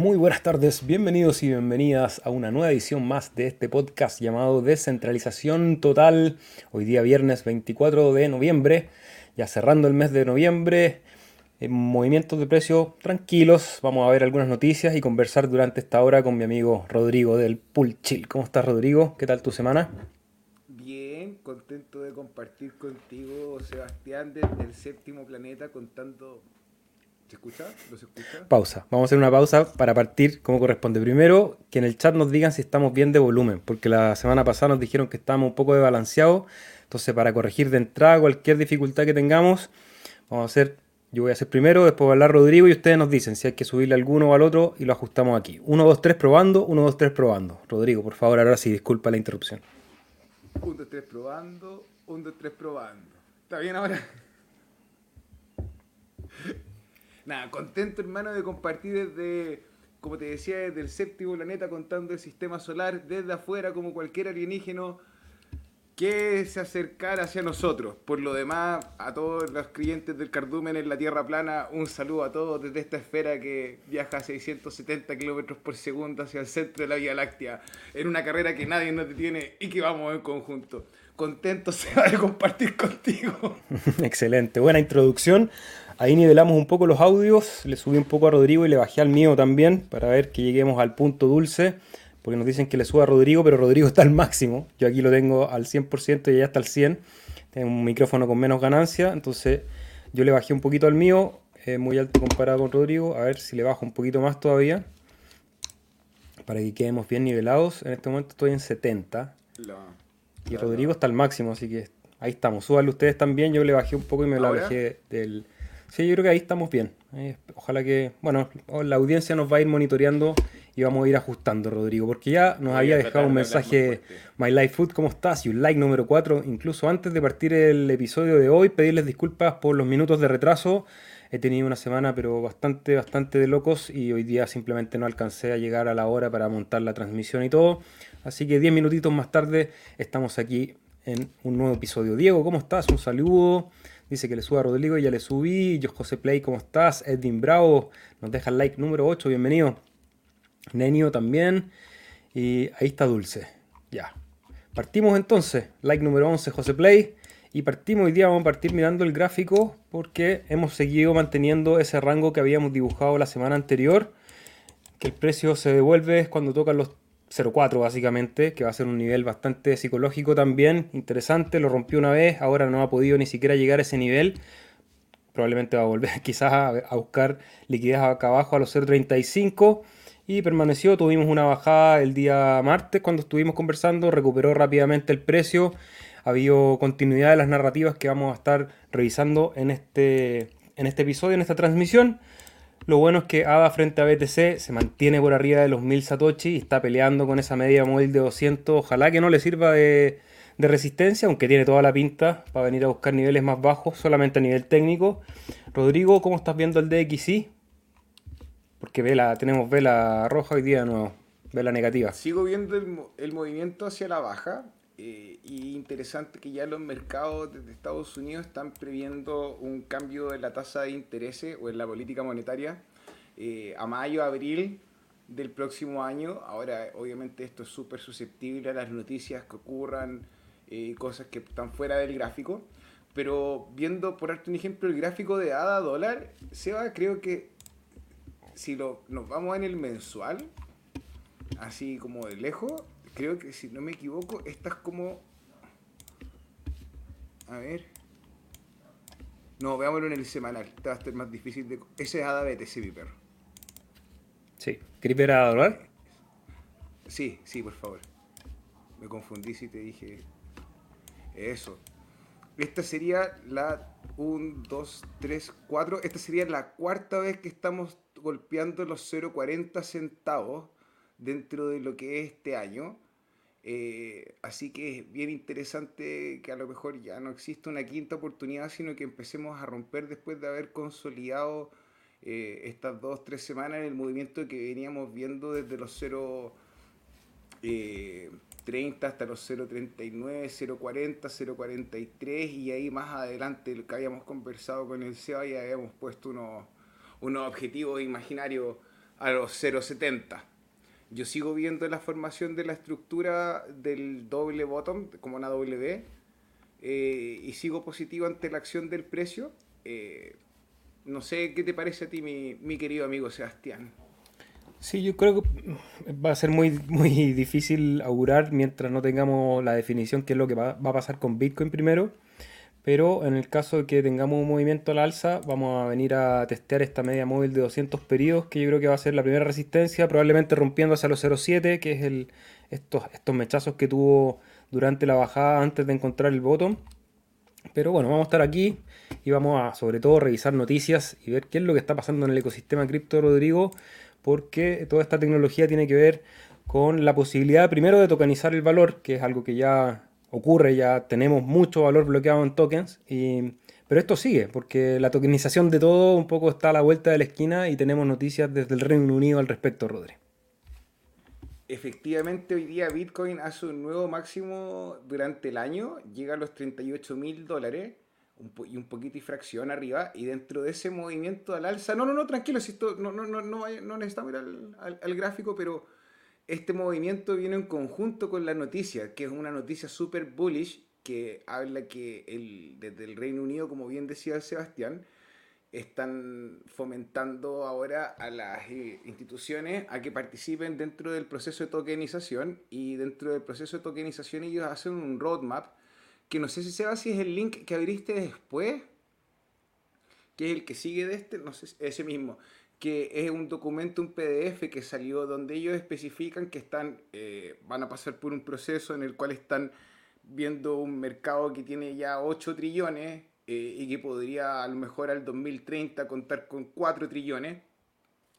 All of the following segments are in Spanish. Muy buenas tardes, bienvenidos y bienvenidas a una nueva edición más de este podcast llamado Descentralización Total. Hoy día viernes 24 de noviembre, ya cerrando el mes de noviembre, movimientos de precio tranquilos. Vamos a ver algunas noticias y conversar durante esta hora con mi amigo Rodrigo del Pool Chill. ¿Cómo estás, Rodrigo? ¿Qué tal tu semana? Bien, contento de compartir contigo, Sebastián, desde el séptimo planeta contando... ¿Se escucha? ¿No se escucha? Pausa. Vamos a hacer una pausa para partir como corresponde. Primero, que en el chat nos digan si estamos bien de volumen, porque la semana pasada nos dijeron que estábamos un poco desbalanceados. Entonces, para corregir de entrada cualquier dificultad que tengamos, vamos a hacer, yo voy a hacer primero, después va a hablar Rodrigo y ustedes nos dicen si hay que subirle alguno o al otro y lo ajustamos aquí. 1, 2, 3 probando, 1, 2, 3 probando. Rodrigo, por favor, ahora sí, disculpa la interrupción. 1, 2, 3 probando, 1, 2, 3 probando. ¿Está bien ahora? Nada, contento, hermano, de compartir desde, como te decía, desde el séptimo planeta contando el sistema solar desde afuera como cualquier alienígeno que se acercara hacia nosotros. Por lo demás, a todos los clientes del cardumen en la Tierra plana, un saludo a todos desde esta esfera que viaja a 670 kilómetros por segundo hacia el centro de la Vía Láctea en una carrera que nadie nos detiene y que vamos en conjunto. Contento, Seba, de compartir contigo. Excelente, buena introducción. Ahí nivelamos un poco los audios, le subí un poco a Rodrigo y le bajé al mío también para ver que lleguemos al punto dulce, porque nos dicen que le suba a Rodrigo, pero Rodrigo está al máximo. Yo aquí lo tengo al 100% y ella está al 100%. Tengo un micrófono con menos ganancia, entonces yo le bajé un poquito al mío, muy alto comparado con Rodrigo. A ver si le bajo un poquito más todavía, para que quedemos bien nivelados. En este momento estoy en 70 y Rodrigo está al máximo, así que ahí estamos. Súbanle ustedes también, yo le bajé un poco y me la bajé del... Sí, yo creo que ahí estamos bien. Ojalá que... Bueno, la audiencia nos va a ir monitoreando y vamos a ir ajustando, Rodrigo, porque ya nos había dejado un mensaje My Life Food. ¿Cómo estás? Y un like número 4. Incluso antes de partir el episodio de hoy, pedirles disculpas por los minutos de retraso. He tenido una semana, pero bastante de locos, y hoy día simplemente no alcancé a llegar a la hora para montar la transmisión y todo. Así que 10 minutitos más tarde estamos aquí en un nuevo episodio. Diego, ¿cómo estás? Un saludo. Dice que le suba a Rodrigo y ya le subí. Yo, José Play, ¿cómo estás? Edwin Bravo nos deja el like número 8, bienvenido. Nenio también. Y ahí está Dulce. Ya. Partimos entonces. Like número 11, José Play. Y partimos hoy día, vamos a partir mirando el gráfico porque hemos seguido manteniendo ese rango que habíamos dibujado la semana anterior. Que el precio se devuelve cuando tocan los 0.4 básicamente, que va a ser un nivel bastante psicológico también, interesante. Lo rompió una vez, ahora no ha podido ni siquiera llegar a ese nivel, probablemente va a volver quizás a buscar liquidez acá abajo a los 0.35 y permaneció. Tuvimos una bajada el día martes cuando estuvimos conversando, recuperó rápidamente el precio, ha habido continuidad de las narrativas que vamos a estar revisando en este episodio, en esta transmisión. Lo bueno es que ADA frente a BTC se mantiene por arriba de los 1000 Satoshi y está peleando con esa media móvil de 200. Ojalá que no le sirva de resistencia, aunque tiene toda la pinta para venir a buscar niveles más bajos, solamente a nivel técnico. Rodrigo, ¿cómo estás viendo el DXY? Porque tenemos vela roja hoy día, no, vela negativa. Sigo viendo el movimiento hacia la baja. Y interesante que ya los mercados de Estados Unidos están previendo un cambio en la tasa de interés o en la política monetaria a mayo, abril del próximo año. Ahora, obviamente, esto es súper susceptible a las noticias que ocurran y cosas que están fuera del gráfico. Pero viendo, por arte un ejemplo, el gráfico de ADA dólar, Seba, creo que si nos vamos en el mensual, así como de lejos... Creo que, si no me equivoco, esta es como... A ver... No, veámoslo en el semanal. Esta va a estar más difícil de... Ese es ADA BTC, mi perro. Sí. ¿Querés ver ADA dólar? Sí, por favor. Me confundí si te dije... Eso. Esta sería la... 1, 2, 3, 4... Esta sería la cuarta vez que estamos golpeando los 0.40 centavos dentro de lo que es este año, así que es bien interesante que a lo mejor ya no existe una quinta oportunidad, sino que empecemos a romper después de haber consolidado estas 2-3 semanas en el movimiento que veníamos viendo desde los 0.30 hasta los 0.39, 0.40, 0.43, y ahí más adelante lo que habíamos conversado con el SEBA, ya habíamos puesto unos objetivos imaginarios a los 0.70. Yo sigo viendo la formación de la estructura del doble bottom, como una doble B, y sigo positivo ante la acción del precio. No sé qué te parece a ti, mi querido amigo Sebastián. Sí, yo creo que va a ser muy difícil augurar mientras no tengamos la definición qué es lo que va a pasar con Bitcoin primero. Pero en el caso de que tengamos un movimiento al alza, vamos a venir a testear esta media móvil de 200 periodos, que yo creo que va a ser la primera resistencia, probablemente rompiendo hacia los 0.7, que es estos mechazos que tuvo durante la bajada antes de encontrar el bottom. Pero bueno, vamos a estar aquí y vamos a, sobre todo, revisar noticias y ver qué es lo que está pasando en el ecosistema cripto, Rodrigo, porque toda esta tecnología tiene que ver con la posibilidad, primero, de tokenizar el valor, que es algo que ya ocurre, ya tenemos mucho valor bloqueado en tokens, pero esto sigue, porque la tokenización de todo un poco está a la vuelta de la esquina y tenemos noticias desde el Reino Unido al respecto, Rodri. Efectivamente, hoy día Bitcoin hace un nuevo máximo durante el año, llega a los $38,000 y un poquito y fracción arriba, y dentro de ese movimiento al alza, no, tranquilo, si esto, no necesitamos ir al gráfico, pero este movimiento viene en conjunto con la noticia, que es una noticia súper bullish, que habla que desde el Reino Unido, como bien decía Sebastián, están fomentando ahora a las instituciones a que participen dentro del proceso de tokenización, y dentro del proceso de tokenización ellos hacen un roadmap, que no sé si Seba, si es el link que abriste después, que es el que sigue de este, no sé, ese mismo, que es un documento, un PDF que salió, donde ellos especifican que van a pasar por un proceso en el cual están viendo un mercado que tiene ya 8 trillones y que podría a lo mejor al 2030 contar con 4 trillones.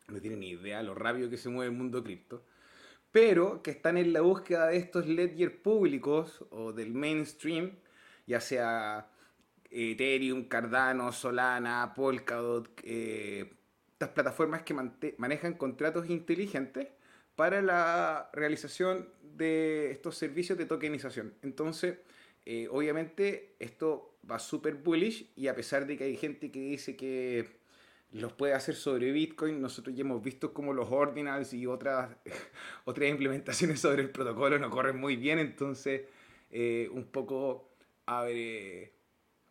No tienen ni idea lo rápido que se mueve el mundo cripto. Pero que están en la búsqueda de estos ledger públicos o del mainstream, ya sea Ethereum, Cardano, Solana, Polkadot, estas plataformas que manejan contratos inteligentes para la realización de estos servicios de tokenización. Entonces, obviamente esto va súper bullish, y a pesar de que hay gente que dice que los puede hacer sobre Bitcoin, nosotros ya hemos visto como los ordinals y otras implementaciones sobre el protocolo no corren muy bien. Entonces, un poco abre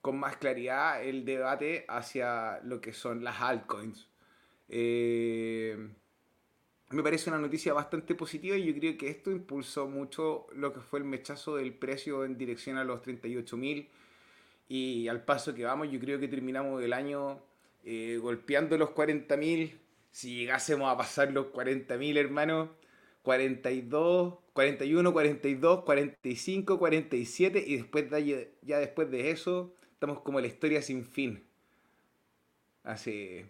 con más claridad el debate hacia lo que son las altcoins. Me parece una noticia bastante positiva, y yo creo que esto impulsó mucho lo que fue el mechazo del precio en dirección a los 38.000, y al paso que vamos yo creo que terminamos el año golpeando los 40.000. si llegásemos a pasar los 40.000, hermano, 42, 41, 42, 45, 47, y después ya después de eso estamos como la historia sin fin. Así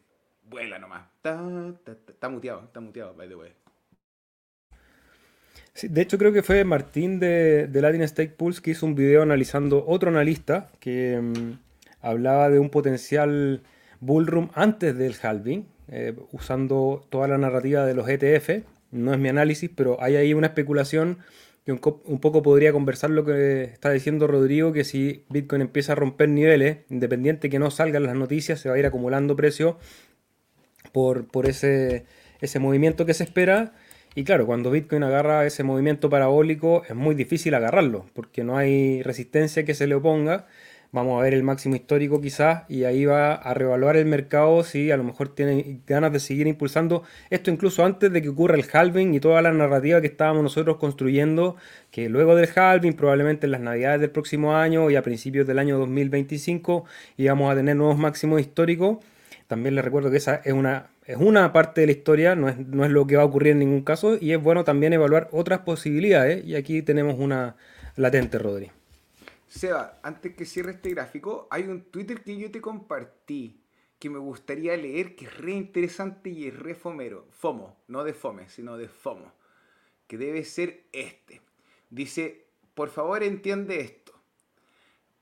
vuela nomás. Está muteado, by the way. Sí, de hecho creo que fue Martín de Latin Stake Pulse que hizo un video analizando otro analista que hablaba de un potencial bullrun antes del halving, usando toda la narrativa de los ETF. No es mi análisis, pero hay ahí una especulación que un poco podría conversar lo que está diciendo Rodrigo, que si Bitcoin empieza a romper niveles, independiente que no salgan las noticias, se va a ir acumulando precio por ese movimiento que se espera. Y claro, cuando Bitcoin agarra ese movimiento parabólico es muy difícil agarrarlo, porque no hay resistencia que se le oponga. Vamos a ver el máximo histórico quizás, y ahí va a revaluar el mercado si a lo mejor tiene ganas de seguir impulsando esto, incluso antes de que ocurra el halving y toda la narrativa que estábamos nosotros construyendo, que luego del halving, probablemente en las navidades del próximo año y a principios del año 2025, íbamos a tener nuevos máximos históricos. También les recuerdo que esa es una parte de la historia, no es lo que va a ocurrir en ningún caso, y es bueno también evaluar otras posibilidades, y aquí tenemos una latente, Rodri. Seba, antes que cierre este gráfico, hay un Twitter que yo te compartí que me gustaría leer, que es re interesante y es re fomero. FOMO, no de fome, sino de FOMO, que debe ser este. Dice: por favor entiende esto.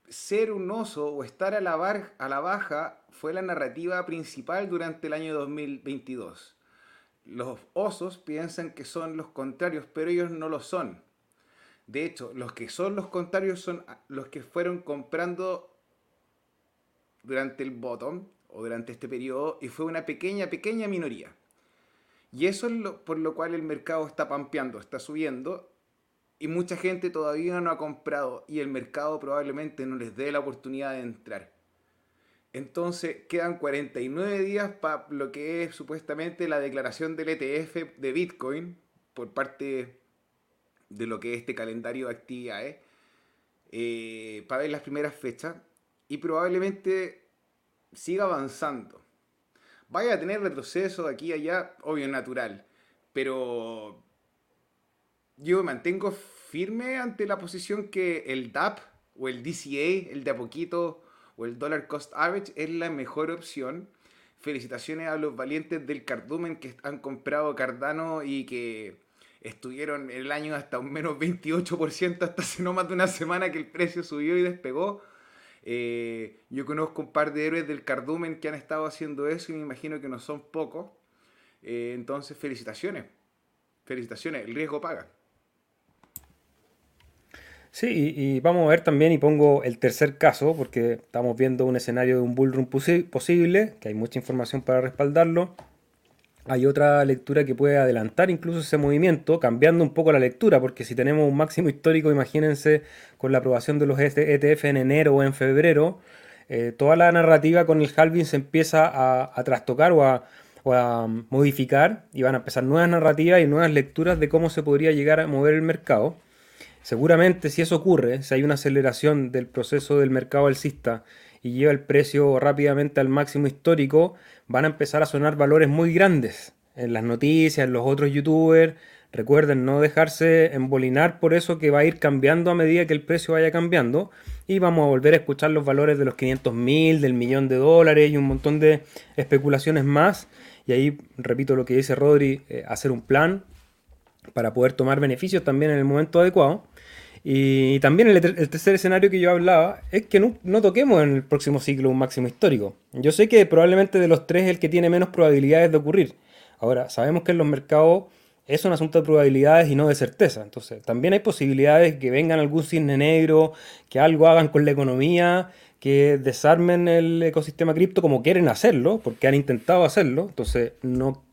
Ser un oso o estar a la baja fue la narrativa principal durante el año 2022. Los osos piensan que son los contrarios, pero ellos no lo son. De hecho, los que son los contrarios son los que fueron comprando durante el bottom o durante este periodo, y fue una pequeña minoría. Y eso es por lo cual el mercado está pampeando, está subiendo, y mucha gente todavía no ha comprado, y el mercado probablemente no les dé la oportunidad de entrar. Entonces quedan 49 días para lo que es supuestamente la declaración del ETF de Bitcoin por parte de lo que es este calendario de actividades, para ver las primeras fechas, y probablemente siga avanzando. Vaya a tener retroceso de aquí a allá, obvio, natural, pero yo me mantengo firme ante la posición que el DAP o el DCA, el de a poquito, o el Dollar Cost Average es la mejor opción. Felicitaciones a los valientes del cardumen que han comprado Cardano y que estuvieron el año hasta un menos 28% hasta hace no más de una semana que el precio subió y despegó. Yo conozco un par de héroes del cardumen que han estado haciendo eso y me imagino que no son pocos. Entonces, felicitaciones. Felicitaciones, el riesgo paga. Sí, y vamos a ver también, y pongo el tercer caso, porque estamos viendo un escenario de un bull run posible, que hay mucha información para respaldarlo. Hay otra lectura que puede adelantar incluso ese movimiento, cambiando un poco la lectura, porque si tenemos un máximo histórico, imagínense, con la aprobación de los ETF en enero o en febrero, toda la narrativa con el halving se empieza a trastocar o a modificar, y van a empezar nuevas narrativas y nuevas lecturas de cómo se podría llegar a mover el mercado. Seguramente si eso ocurre, si hay una aceleración del proceso del mercado alcista y lleva el precio rápidamente al máximo histórico, van a empezar a sonar valores muy grandes en las noticias, en los otros youtubers. Recuerden no dejarse embolinar por eso, que va a ir cambiando a medida que el precio vaya cambiando, y vamos a volver a escuchar los valores de los 500.000, del $1.000.000 y un montón de especulaciones más. Y ahí repito lo que dice Rodri, hacer un plan para poder tomar beneficios también en el momento adecuado. Y también el tercer escenario que yo hablaba es que no toquemos en el próximo ciclo un máximo histórico. Yo sé que probablemente de los tres es el que tiene menos probabilidades de ocurrir. Ahora, sabemos que en los mercados es un asunto de probabilidades y no de certeza. Entonces, también hay posibilidades que vengan algún cisne negro, que algo hagan con la economía, que desarmen el ecosistema cripto como quieren hacerlo, porque han intentado hacerlo. Entonces, no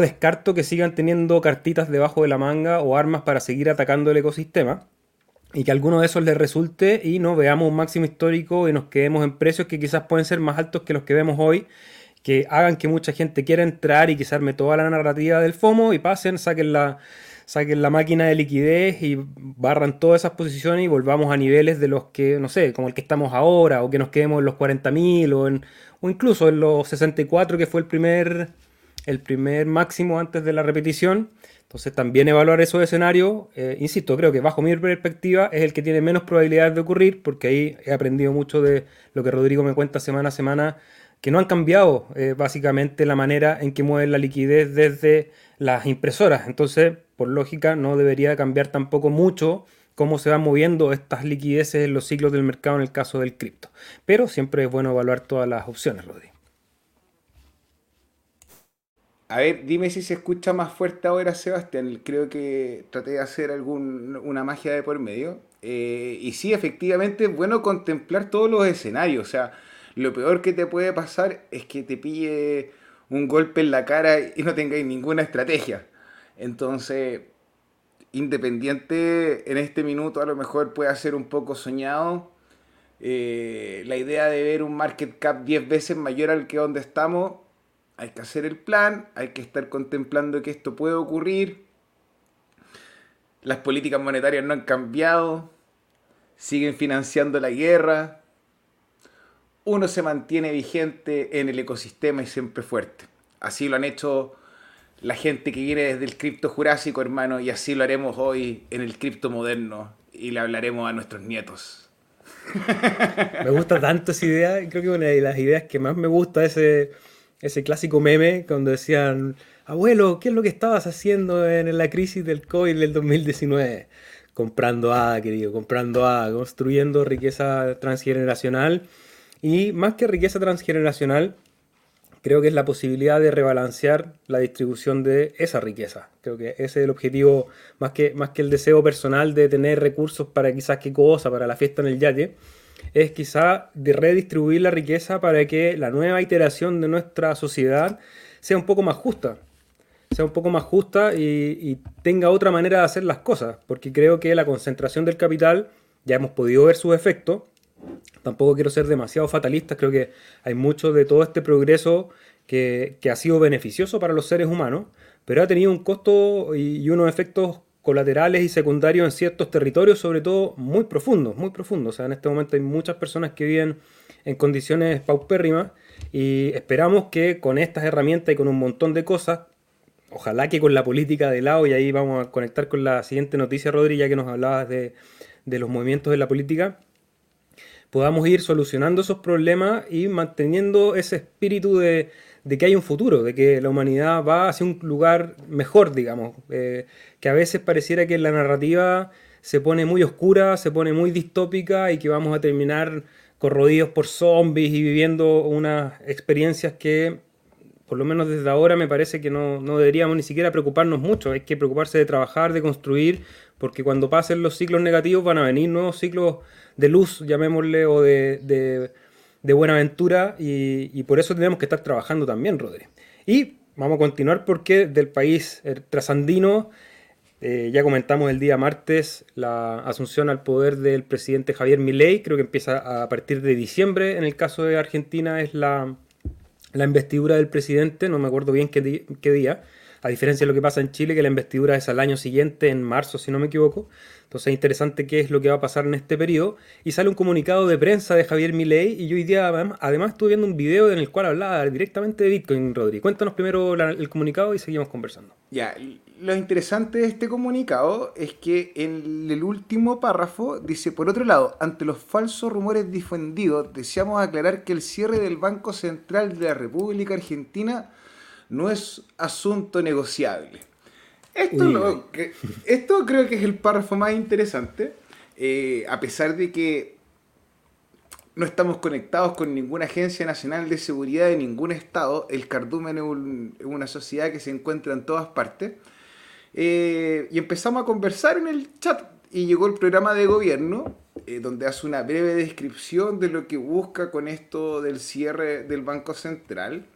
descarto que sigan teniendo cartitas debajo de la manga o armas para seguir atacando el ecosistema, y que alguno de esos les resulte y no veamos un máximo histórico y nos quedemos en precios que quizás pueden ser más altos que los que vemos hoy, que hagan que mucha gente quiera entrar y que se arme toda la narrativa del FOMO y pasen, saquen la máquina de liquidez y barran todas esas posiciones y volvamos a niveles de los que, no sé, como el que estamos ahora, o que nos quedemos en los 40.000 o incluso en los 64, que fue el primer máximo antes de la repetición. Entonces también evaluar esos escenarios. Insisto, creo que bajo mi perspectiva es el que tiene menos probabilidades de ocurrir, porque ahí he aprendido mucho de lo que Rodrigo me cuenta semana a semana, que no han cambiado básicamente la manera en que mueven la liquidez desde las impresoras. Entonces, por lógica, no debería cambiar tampoco mucho cómo se van moviendo estas liquideces en los ciclos del mercado en el caso del cripto. Pero siempre es bueno evaluar todas las opciones, Rodrigo. A ver, dime si se escucha más fuerte ahora, Sebastián. Creo que traté de hacer una magia de por medio. Y sí, efectivamente, es bueno contemplar todos los escenarios. O sea, lo peor que te puede pasar es que te pille un golpe en la cara y no tengáis ninguna estrategia. Entonces, Independiente en este minuto a lo mejor puede ser un poco soñado. La idea de ver un market cap 10 veces mayor al que donde estamos... Hay que hacer el plan, hay que estar contemplando que esto puede ocurrir. Las políticas monetarias no han cambiado, siguen financiando la guerra. Uno se mantiene vigente en el ecosistema y siempre fuerte. Así lo han hecho la gente que viene desde el cripto jurásico, hermano, y así lo haremos hoy en el cripto moderno y le hablaremos a nuestros nietos. Me gusta tanto esa idea, creo que una de las ideas que más me gusta es... Ese clásico meme cuando decían: abuelo, ¿qué es lo que estabas haciendo en la crisis del COVID del 2019? Comprando A, querido, comprando A, construyendo riqueza transgeneracional. Y más que riqueza transgeneracional, creo que es la posibilidad de rebalancear la distribución de esa riqueza. Creo que ese es el objetivo, más que el deseo personal de tener recursos para quizás qué cosa, para la fiesta en el yate. Es quizá de redistribuir la riqueza para que la nueva iteración de nuestra sociedad sea un poco más justa. Y tenga otra manera de hacer las cosas. Porque creo que la concentración del capital, ya hemos podido ver sus efectos. Tampoco quiero ser demasiado fatalista. Creo que hay mucho de todo este progreso que ha sido beneficioso para los seres humanos, pero ha tenido un costo y unos efectos colaterales y secundarios en ciertos territorios, sobre todo muy profundos, muy profundos. O sea, en este momento hay muchas personas que viven en condiciones paupérrimas y esperamos que con estas herramientas y con un montón de cosas, ojalá que con la política de lado, y ahí vamos a conectar con la siguiente noticia, Rodri, ya que nos hablabas de los movimientos de la política, podamos ir solucionando esos problemas y manteniendo ese espíritu de que hay un futuro, de que la humanidad va hacia un lugar mejor, digamos, que a veces pareciera que la narrativa se pone muy oscura, se pone muy distópica y que vamos a terminar corroídos por zombies y viviendo unas experiencias que, por lo menos desde ahora, me parece que no deberíamos ni siquiera preocuparnos mucho. Hay que preocuparse de trabajar, de construir, porque cuando pasen los ciclos negativos van a venir nuevos ciclos de luz, llamémosle, o de buenaventura, y por eso tenemos que estar trabajando también, Rodri. Y vamos a continuar porque del país trasandino, ya comentamos el día martes la asunción al poder del presidente Javier Milei, creo que empieza a partir de diciembre, en el caso de Argentina es la investidura del presidente, no me acuerdo bien qué día, a diferencia de lo que pasa en Chile, que la investidura es al año siguiente, en marzo, si no me equivoco. Entonces es interesante qué es lo que va a pasar en este periodo. Y sale un comunicado de prensa de Javier Milei, y yo hoy día además estuve viendo un video en el cual hablaba directamente de Bitcoin, Rodri. Cuéntanos primero el comunicado y seguimos conversando. Ya, lo interesante de este comunicado es que en el último párrafo dice: por otro lado, ante los falsos rumores difundidos, deseamos aclarar que el cierre del Banco Central de la República Argentina no es asunto negociable. Esto creo que es el párrafo más interesante, a pesar de que no estamos conectados con ninguna agencia nacional de seguridad de ningún estado. El cardumen es una sociedad que se encuentra en todas partes. Y empezamos a conversar en el chat y llegó el programa de gobierno, donde hace una breve descripción de lo que busca con esto del cierre del Banco Central.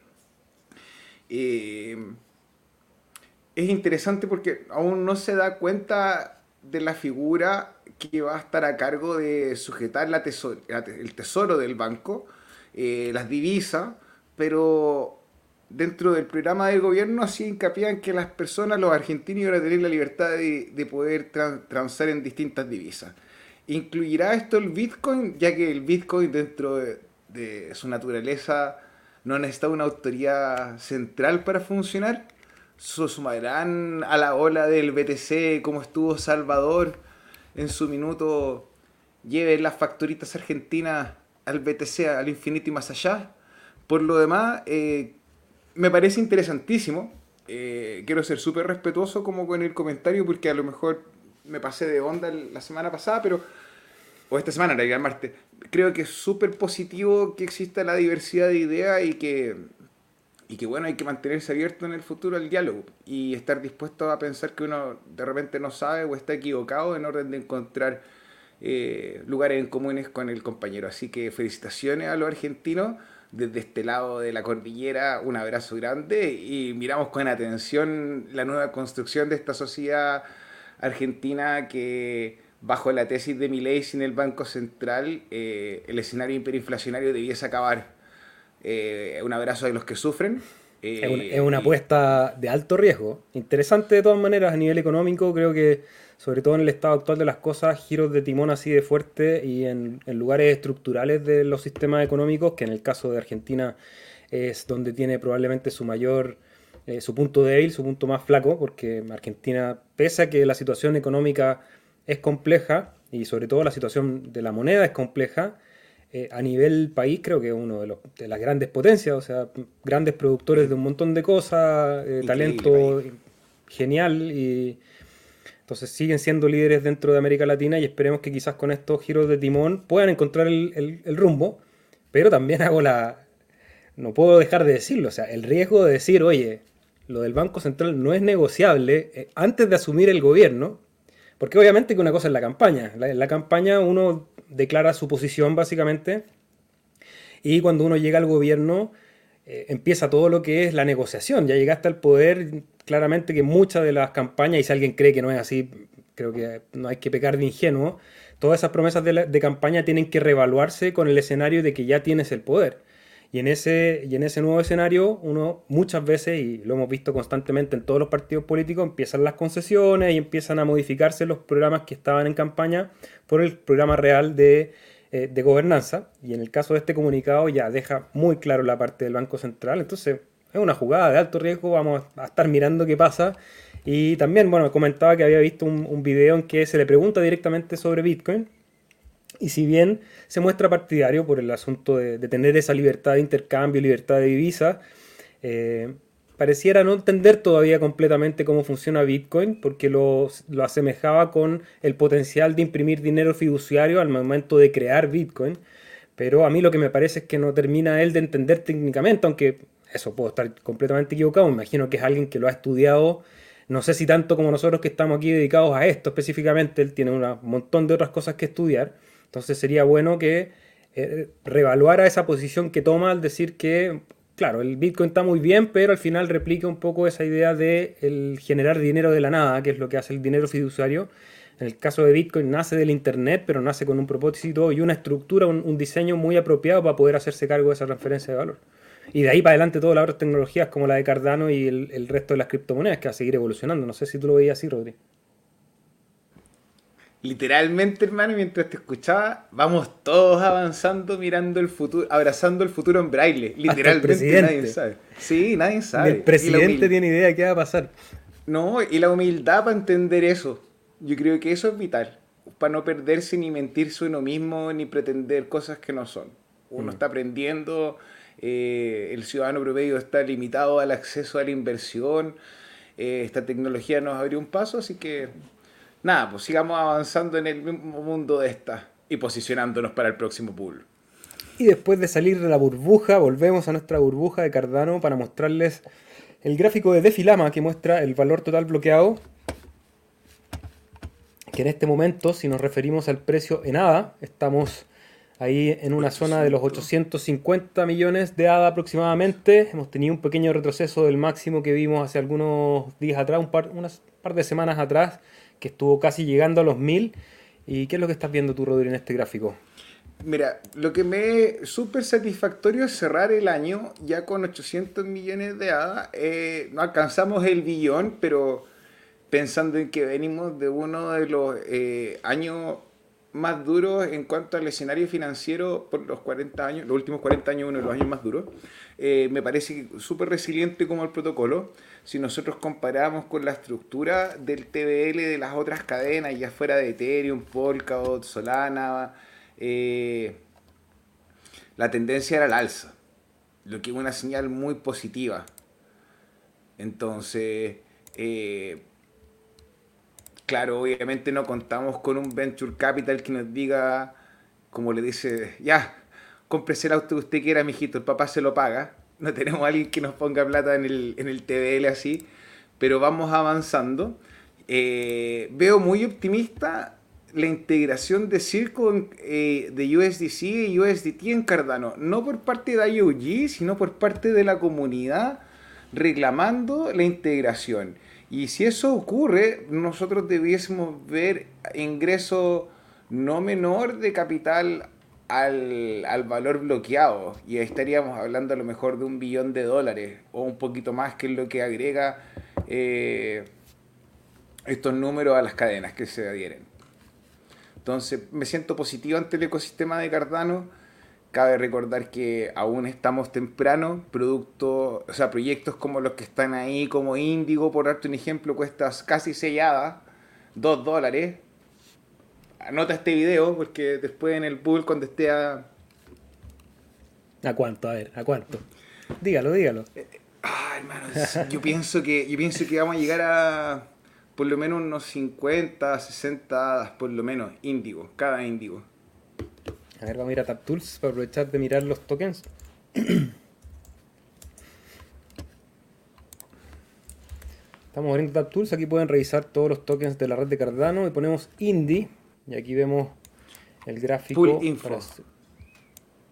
Es interesante porque aún no se da cuenta de la figura que va a estar a cargo de sujetar el tesoro del banco, las divisas, pero dentro del programa del gobierno hacía hincapié en que las personas, los argentinos, iban a tener la libertad de poder transar en distintas divisas. ¿Incluirá esto el Bitcoin? Ya que el Bitcoin, dentro de su naturaleza, no necesita una autoridad central para funcionar. ¿Se sumarán a la ola del BTC como estuvo Salvador en su minuto? Lleven las facturitas argentinas al BTC al infinito y más allá. Por lo demás, me parece interesantísimo. Quiero ser súper respetuoso como con el comentario, porque a lo mejor me pasé de onda la semana pasada, o esta semana, en realidad, el martes. Creo que es súper positivo que exista la diversidad de ideas y que bueno, hay que mantenerse abierto en el futuro al diálogo y estar dispuesto a pensar que uno de repente no sabe o está equivocado en orden de encontrar lugares en comunes con el compañero. Así que felicitaciones a los argentinos. Desde este lado de la cordillera, un abrazo grande, y miramos con atención la nueva construcción de esta sociedad argentina que, bajo la tesis de Milei, sin el Banco Central, el escenario hiperinflacionario debiese acabar. Un abrazo a los que sufren. Es una apuesta de alto riesgo. Interesante de todas maneras a nivel económico. Creo que, sobre todo en el estado actual de las cosas, giros de timón así de fuerte y en lugares estructurales de los sistemas económicos, que en el caso de Argentina es donde tiene probablemente su mayor... su punto débil, su punto más flaco, porque Argentina, pese a que la situación económica es compleja, y sobre todo la situación de la moneda es compleja, a nivel país creo que es uno de las grandes potencias, o sea, grandes productores de un montón de cosas, talento genial, y entonces siguen siendo líderes dentro de América Latina, y esperemos que quizás con estos giros de timón puedan encontrar el rumbo, pero también no puedo dejar de decirlo, o sea, el riesgo de decir, oye, lo del Banco Central no es negociable, antes de asumir el gobierno. Porque obviamente que una cosa es la campaña. En la campaña uno declara su posición básicamente, y cuando uno llega al gobierno empieza todo lo que es la negociación. Ya llegaste al poder, claramente que muchas de las campañas, y si alguien cree que no es así, creo que no hay que pecar de ingenuo, todas esas promesas de campaña tienen que reevaluarse con el escenario de que ya tienes el poder. Y en ese nuevo escenario, uno muchas veces, y lo hemos visto constantemente en todos los partidos políticos, empiezan las concesiones y empiezan a modificarse los programas que estaban en campaña por el programa real de gobernanza. Y en el caso de este comunicado ya deja muy claro la parte del Banco Central. Entonces, es una jugada de alto riesgo, vamos a estar mirando qué pasa. Y también, bueno, comentaba que había visto un video en que se le pregunta directamente sobre Bitcoin. Y si bien se muestra partidario por el asunto de tener esa libertad de intercambio, libertad de divisa, pareciera no entender todavía completamente cómo funciona Bitcoin, porque lo asemejaba con el potencial de imprimir dinero fiduciario al momento de crear Bitcoin. Pero a mí lo que me parece es que no termina él de entender técnicamente, aunque eso puedo estar completamente equivocado. Me imagino que es alguien que lo ha estudiado. No sé si tanto como nosotros que estamos aquí dedicados a esto específicamente, él tiene un montón de otras cosas que estudiar. Entonces sería bueno que reevaluara esa posición que toma al decir que, claro, el Bitcoin está muy bien, pero al final replica un poco esa idea de el generar dinero de la nada, que es lo que hace el dinero fiduciario. En el caso de Bitcoin nace del Internet, pero nace con un propósito y una estructura, un diseño muy apropiado para poder hacerse cargo de esa transferencia de valor. Y de ahí para adelante todas las otras tecnologías como la de Cardano y el resto de las criptomonedas que va a seguir evolucionando. No sé si tú lo veías así, Rodri. Literalmente, hermano, mientras te escuchaba, vamos todos avanzando, mirando el futuro, abrazando el futuro en braille. Literalmente nadie sabe. Sí, nadie sabe. El presidente tiene idea de qué va a pasar. No, y la humildad para entender eso. Yo creo que eso es vital. Para no perderse ni mentirse uno mismo, ni pretender cosas que no son. Uno está aprendiendo. El ciudadano promedio está limitado al acceso a la inversión, esta tecnología nos abrió un paso, así que nada, pues sigamos avanzando en el mismo mundo de esta y posicionándonos para el próximo pool. Y después de salir de la burbuja, volvemos a nuestra burbuja de Cardano para mostrarles el gráfico de Defilama que muestra el valor total bloqueado, que en este momento, si nos referimos al precio en ADA, estamos ahí en una zona de los 850 millones de ADA aproximadamente. Hemos tenido un pequeño retroceso del máximo que vimos hace algunos días atrás, unas par de semanas atrás, que estuvo casi llegando a los 1000. ¿Y qué es lo que estás viendo tú, Rodrigo, en este gráfico? Mira, lo que me súper satisfactorio es cerrar el año ya con 800 millones de ADA. No alcanzamos el billón, pero pensando en que venimos de uno de los años más duros en cuanto al escenario financiero por los 40 años, los últimos 40 años, uno de los años más duros, me parece súper resiliente como el protocolo. Si nosotros comparamos con la estructura del TVL de las otras cadenas, ya fuera de Ethereum, Polkadot, Solana, la tendencia era al alza, lo que es una señal muy positiva. Entonces, claro, obviamente no contamos con un venture capital que nos diga, como le dice, ya, cómprese el auto que usted quiera, mijito, el papá se lo paga. No tenemos a alguien que nos ponga plata en el TVL así, pero vamos avanzando. Veo muy optimista la integración de Circo de USDC y USDT en Cardano, no por parte de IOG, sino por parte de la comunidad reclamando la integración. Y si eso ocurre, nosotros debiésemos ver ingreso no menor de capital al valor bloqueado. Y ahí estaríamos hablando a lo mejor de $1 billón o un poquito más, que es lo que agrega estos números a las cadenas que se adhieren. Entonces, me siento positivo ante el ecosistema de Cardano. Cabe recordar que aún estamos temprano, proyectos como los que están ahí, como Índigo, por darte un ejemplo, cuesta casi sellada, $2. Anota este video, porque después en el pool cuando esté a... ¿A cuánto? A ver, ¿a cuánto? Dígalo. Hermano, yo pienso que vamos a llegar a por lo menos unos 50, 60, por lo menos, Índigo, cada Índigo. A ver, vamos a ir a TapTools para aprovechar de mirar los tokens. Estamos abriendo TapTools. Aquí pueden revisar todos los tokens de la red de Cardano. Y ponemos Indy. Y aquí vemos el gráfico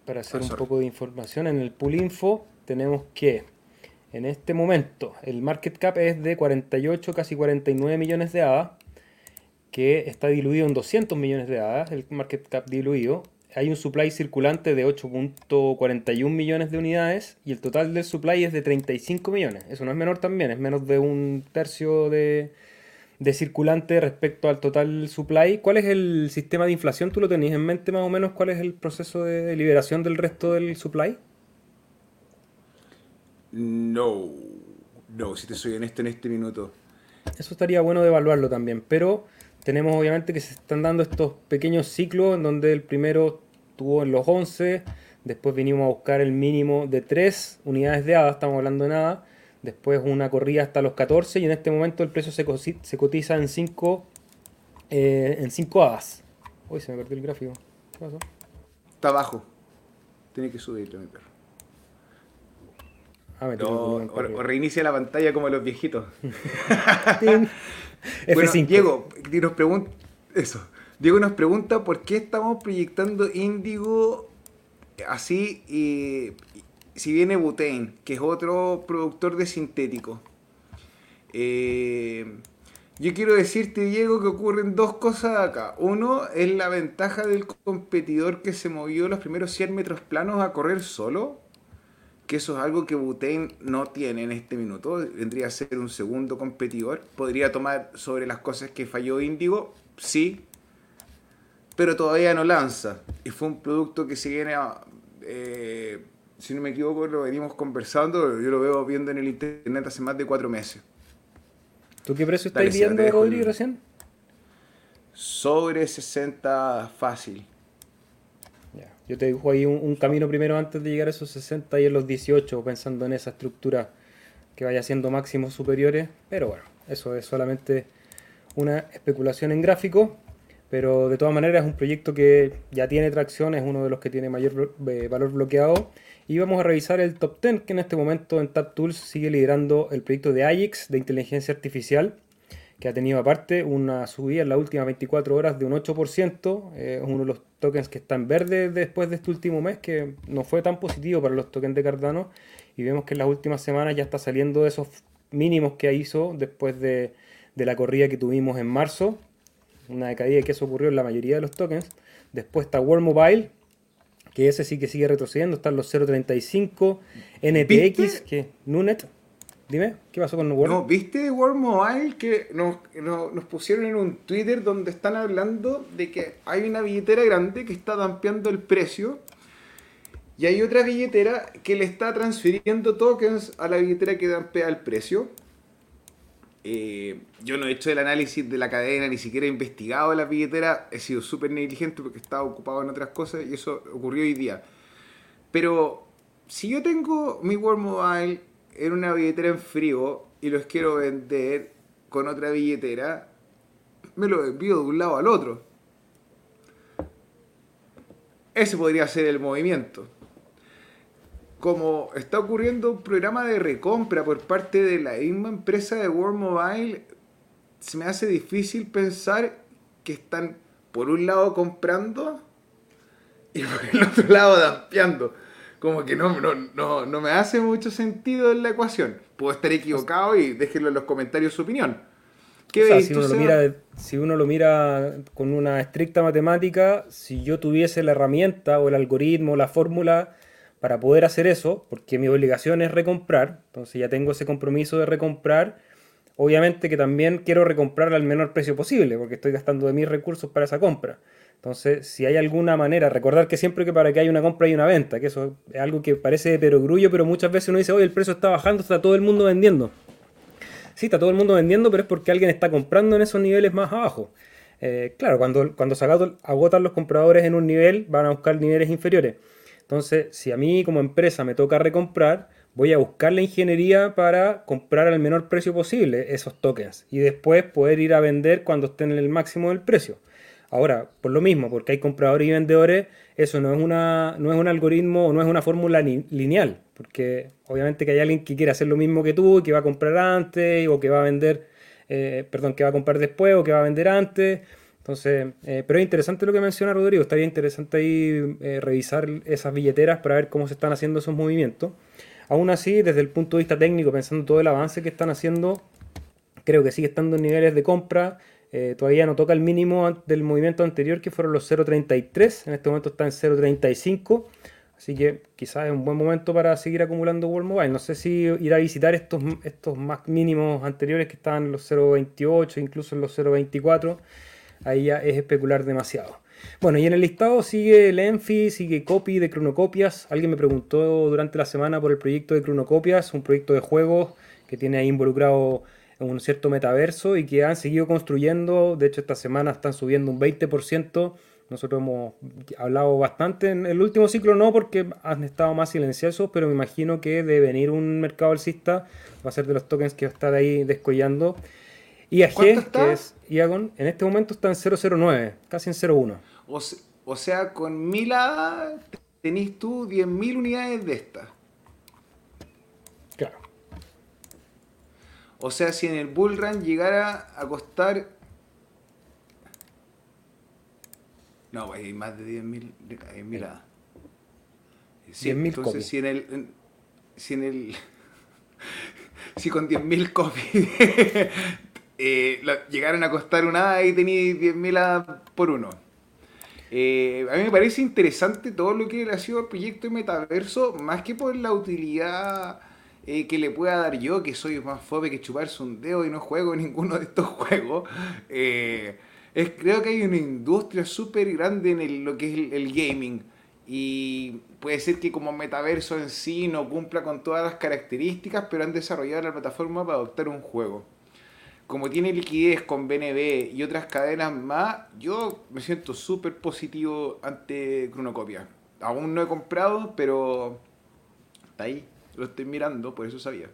para hacer un poco de información. En el Pool Info tenemos que en este momento el market cap es de 48, casi 49 millones de ADA, que está diluido en 200 millones de ADA, el market cap diluido. Hay un supply circulante de 8.41 millones de unidades y el total del supply es de 35 millones. Eso no es menor también, es menos de un tercio de circulante respecto al total supply. ¿Cuál es el sistema de inflación? ¿Tú lo tenías en mente más o menos? ¿Cuál es el proceso de liberación del resto del supply? No, si te soy honesto en este minuto. Eso estaría bueno de evaluarlo también, pero... tenemos obviamente que se están dando estos pequeños ciclos en donde el primero estuvo en los 11, después vinimos a buscar el mínimo de 3 unidades de ADA, estamos hablando de nada, después una corrida hasta los 14 y en este momento el precio se cotiza en 5 ADAs. Uy, se me perdió el gráfico. ¿Qué pasó? Está abajo. Tiene que subirlo, mi perro. O reinicia la pantalla como los viejitos. Bueno, Diego nos pregunta por qué estamos proyectando Índigo así, si viene Butane, que es otro productor de sintético. Yo quiero decirte, Diego, que ocurren dos cosas acá. Uno es la ventaja del competidor que se movió los primeros 100 metros planos a correr solo, que eso es algo que Butane no tiene en este minuto, vendría a ser un segundo competidor. ¿Podría tomar sobre las cosas que falló Índigo? Sí, pero todavía no lanza. Y fue un producto que se viene a... si no me equivoco, lo venimos conversando, yo lo veo viendo en el internet hace más de 4 meses. ¿Tú qué precio estáis viendo, Rodrigo, recién? Sobre 60 fácil. Yo te dibujo ahí un camino primero antes de llegar a esos 60 y en los 18, pensando en esa estructura que vaya siendo máximos superiores. Pero bueno, eso es solamente una especulación en gráfico. Pero de todas maneras es un proyecto que ya tiene tracción, es uno de los que tiene mayor valor bloqueado. Y vamos a revisar el top 10, que en este momento en TapTools sigue liderando el proyecto de Ajax, de inteligencia artificial, que ha tenido aparte una subida en las últimas 24 horas de un 8%, es uno de los tokens que está en verde después de este último mes, que no fue tan positivo para los tokens de Cardano, y vemos que en las últimas semanas ya está saliendo de esos mínimos que hizo después de la corrida que tuvimos en marzo, una caída que eso ocurrió en la mayoría de los tokens. Después está World Mobile, que ese sí que sigue retrocediendo, están los 0.35, NTX, que Nunet. Dime, ¿qué pasó con World? No, ¿viste World Mobile que nos pusieron en un Twitter donde están hablando de que hay una billetera grande que está dampeando el precio y hay otra billetera que le está transfiriendo tokens a la billetera que dampea el precio? Yo no he hecho el análisis de la cadena, ni siquiera he investigado la billetera, he sido súper negligente porque estaba ocupado en otras cosas y eso ocurrió hoy día. Pero si yo tengo mi World Mobile en una billetera en frío y los quiero vender con otra billetera, me lo envío de un lado al otro. Ese podría ser el movimiento. Como está ocurriendo un programa de recompra por parte de la misma empresa de World Mobile, se me hace difícil pensar que están por un lado comprando y por el otro lado dampeando. Como que no me hace mucho sentido en la ecuación. Puedo estar equivocado y déjenlo en los comentarios su opinión. ¿Qué veis, sea, si uno lo mira con una estricta matemática, si yo tuviese la herramienta o el algoritmo o la fórmula para poder hacer eso, porque mi obligación es recomprar, entonces ya tengo ese compromiso de recomprar, obviamente que también quiero recomprar al menor precio posible, porque estoy gastando de mis recursos para esa compra. Entonces, si hay alguna manera, recordar que siempre que para que haya una compra hay una venta, que eso es algo que parece de perogrullo, pero muchas veces uno dice, oye, el precio está bajando, está todo el mundo vendiendo. Sí, está todo el mundo vendiendo, pero es porque alguien está comprando en esos niveles más abajo. Claro, cuando se agotan los compradores en un nivel, van a buscar niveles inferiores. Entonces, si a mí como empresa me toca recomprar, voy a buscar la ingeniería para comprar al menor precio posible esos tokens y después poder ir a vender cuando estén en el máximo del precio. Ahora, por lo mismo, porque hay compradores y vendedores, eso no es un algoritmo o no es una fórmula lineal, porque obviamente que hay alguien que quiere hacer lo mismo que tú, que va a comprar antes o que va a vender, que va a comprar después o que va a vender antes. Entonces, pero es interesante lo que menciona Rodrigo, estaría interesante ahí revisar esas billeteras para ver cómo se están haciendo esos movimientos. Aún así, desde el punto de vista técnico, pensando todo el avance que están haciendo, creo que sigue estando en niveles de compra. Todavía no toca el mínimo del movimiento anterior, que fueron los 0.33. En este momento está en 0.35. Así que quizás es un buen momento para seguir acumulando World Mobile. No sé si ir a visitar estos más mínimos anteriores, que estaban en los 0.28, incluso en los 0.24. Ahí ya es especular demasiado. Bueno, y en el listado sigue el Enfi, sigue Copy de Cronocopias. Alguien me preguntó durante la semana por el proyecto de Cronocopias, un proyecto de juegos que tiene ahí involucrado un cierto metaverso y que han seguido construyendo. De hecho, esta semana están subiendo un 20%. Nosotros hemos hablado bastante en el último ciclo, no, porque han estado más silenciosos, pero me imagino que de venir un mercado alcista va a ser de los tokens que va a estar ahí descollando. IAG, que es Iagon, en este momento está en 0.09, casi en 0.1. O sea, con 1000 ADA tenés tú 10.000 unidades de esta. Claro. O sea, si en el bull run llegara a costar... No, hay más de 10.000 ADA. Sí, 10.000 entonces, copies. Si con 10.000 copies... llegaron a costar una ADA y tenía 10.000 ADA por uno. A mí me parece interesante todo lo que ha sido el proyecto de metaverso, más que por la utilidad que le pueda dar yo, que soy más fobe que chuparse un dedo y no juego ninguno de estos juegos. Creo que hay una industria súper grande en lo que es el gaming, y puede ser que como metaverso en sí no cumpla con todas las características, pero han desarrollado la plataforma para adoptar un juego. Como tiene liquidez con BNB y otras cadenas más, yo me siento súper positivo ante Cronocopia. Aún no he comprado, pero está ahí, lo estoy mirando, por eso sabía.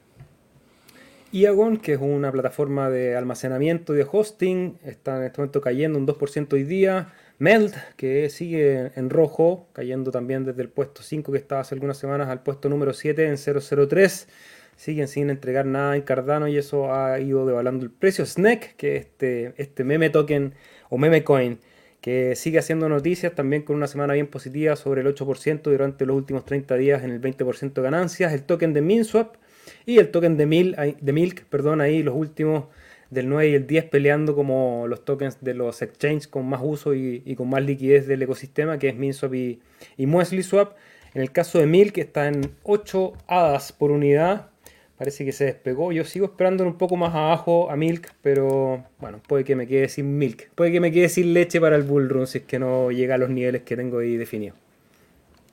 Iagon, que es una plataforma de almacenamiento y de hosting, está en este momento cayendo un 2% hoy día. Melt, que sigue en rojo, cayendo también desde el puesto 5 que estaba hace algunas semanas al puesto número 7 en 003. Siguen sin entregar nada en Cardano y eso ha ido devaluando el precio. Snack, que es este meme token o meme coin, que sigue haciendo noticias también con una semana bien positiva, sobre el 8% durante los últimos 30 días, en el 20% de ganancias. El token de Minswap y el token de Milk, perdón, ahí los últimos del 9 y el 10 peleando como los tokens de los exchanges con más uso y con más liquidez del ecosistema, que es Minswap y MuesliSwap. En el caso de Milk está en 8 hadas por unidad. Parece que se despegó. Yo sigo esperando un poco más abajo a Milk, pero bueno, puede que me quede sin Milk. Puede que me quede sin leche para el bull run si es que no llega a los niveles que tengo ahí definidos.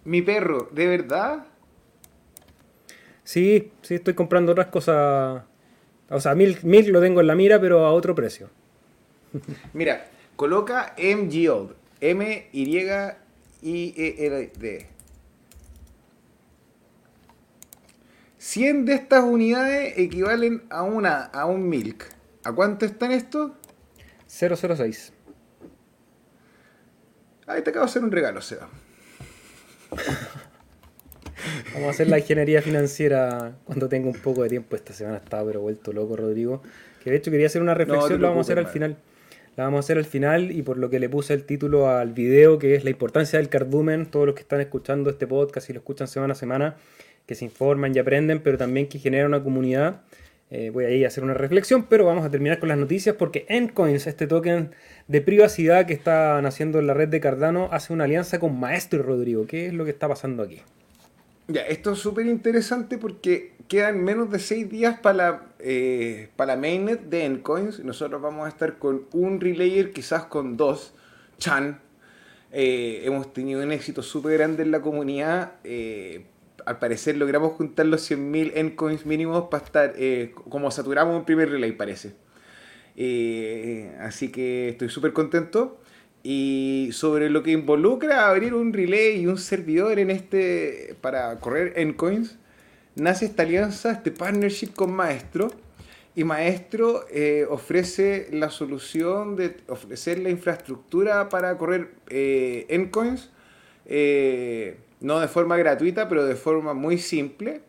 ¿Mi perro, de verdad? Sí, estoy comprando otras cosas. O sea, Milk lo tengo en la mira, pero a otro precio. Mira, coloca MYield, MYield. 100 de estas unidades equivalen a un Milk. ¿A cuánto están estos? 006. Ahí te acabo de hacer un regalo, Seba. Vamos a hacer la ingeniería financiera cuando tenga un poco de tiempo. Esta semana estaba pero vuelto loco, Rodrigo. Que de hecho quería hacer una reflexión, la vamos a hacer al final. La vamos a hacer al final, y por lo que le puse el título al video, que es la importancia del cardumen. Todos los que están escuchando este podcast y lo escuchan semana a semana, que se informan y aprenden, pero también que generan una comunidad. Voy a ir a hacer una reflexión, pero vamos a terminar con las noticias, porque Encoins, este token de privacidad que está naciendo en la red de Cardano, hace una alianza con Maestro y Rodrigo. ¿Qué es lo que está pasando aquí? Ya, esto es súper interesante porque quedan menos de 6 días para la mainnet de Encoins. Nosotros vamos a estar con un relayer, quizás con 2. Hemos tenido un éxito súper grande en la comunidad. Al parecer logramos juntar los 100.000 Encoins mínimos para estar, como saturamos un primer relay, parece. Así que estoy súper contento. Y sobre lo que involucra abrir un relay y un servidor en este para correr Encoins, nace esta alianza, este partnership con Maestro. Y Maestro ofrece la solución de ofrecer la infraestructura para correr Encoins. No de forma gratuita, pero de forma muy simple,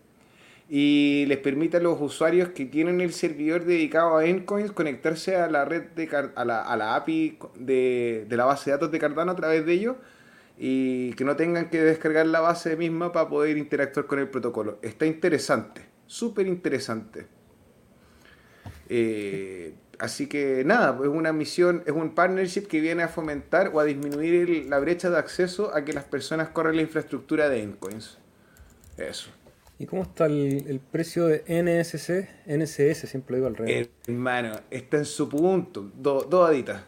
y les permite a los usuarios que tienen el servidor dedicado a Encoins conectarse a la red de a la API de la base de datos de Cardano a través de ellos, y que no tengan que descargar la base misma para poder interactuar con el protocolo. Está interesante, súper interesante. Así que nada, es una misión, es un partnership que viene a fomentar o a disminuir la brecha de acceso a que las personas corran la infraestructura de Encoins. Eso. ¿Y cómo está el precio de NSC? NSS, siempre lo digo al revés. Hermano, está en su punto, dos aditas.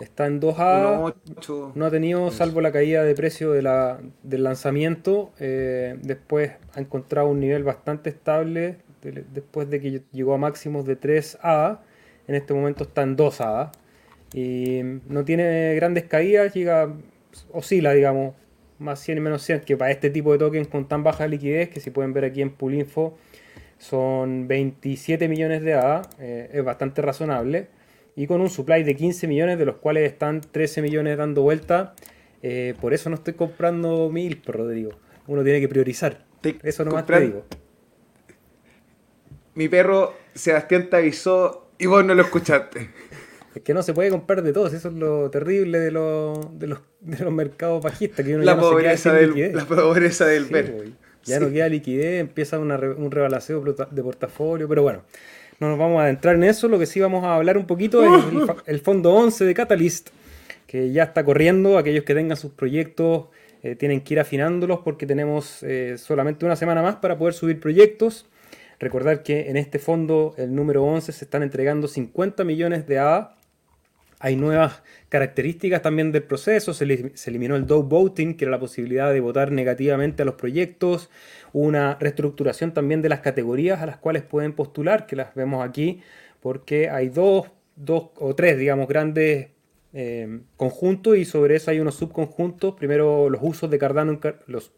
Está en 2A, 1.8. No ha tenido, salvo la caída de precio del lanzamiento, después ha encontrado un nivel bastante estable, después de que llegó a máximos de 3A, en este momento está en 2A, y no tiene grandes caídas, oscila, digamos, más 100 y menos 100, que para este tipo de tokens con tan baja liquidez, que si pueden ver aquí en Poolinfo, son 27 millones de A, es bastante razonable, y con un supply de 15 millones, de los cuales están 13 millones dando vuelta. Por eso no estoy comprando Milk, Rodrigo. Uno tiene que priorizar. Eso nomás te digo. Mi perro Sebastián te avisó y vos no lo escuchaste. Es que no se puede comprar de todos. Eso es lo terrible de los mercados bajistas. Que uno la, pobreza del ver. Ya no queda liquidez, empieza un rebalaceo de portafolio, pero bueno. No nos vamos a adentrar en eso, lo que sí vamos a hablar un poquito es el fondo 11 de Catalyst, que ya está corriendo. Aquellos que tengan sus proyectos tienen que ir afinándolos porque tenemos solamente una semana más para poder subir proyectos. Recordar que en este fondo, el número 11, se están entregando 50 millones de ADA. Hay nuevas características también del proceso, se eliminó el dog voting, que era la posibilidad de votar negativamente a los proyectos. Una reestructuración también de las categorías a las cuales pueden postular, que las vemos aquí, porque hay dos o tres, digamos, grandes conjuntos, y sobre eso hay unos subconjuntos. Primero, los usos de Cardano, los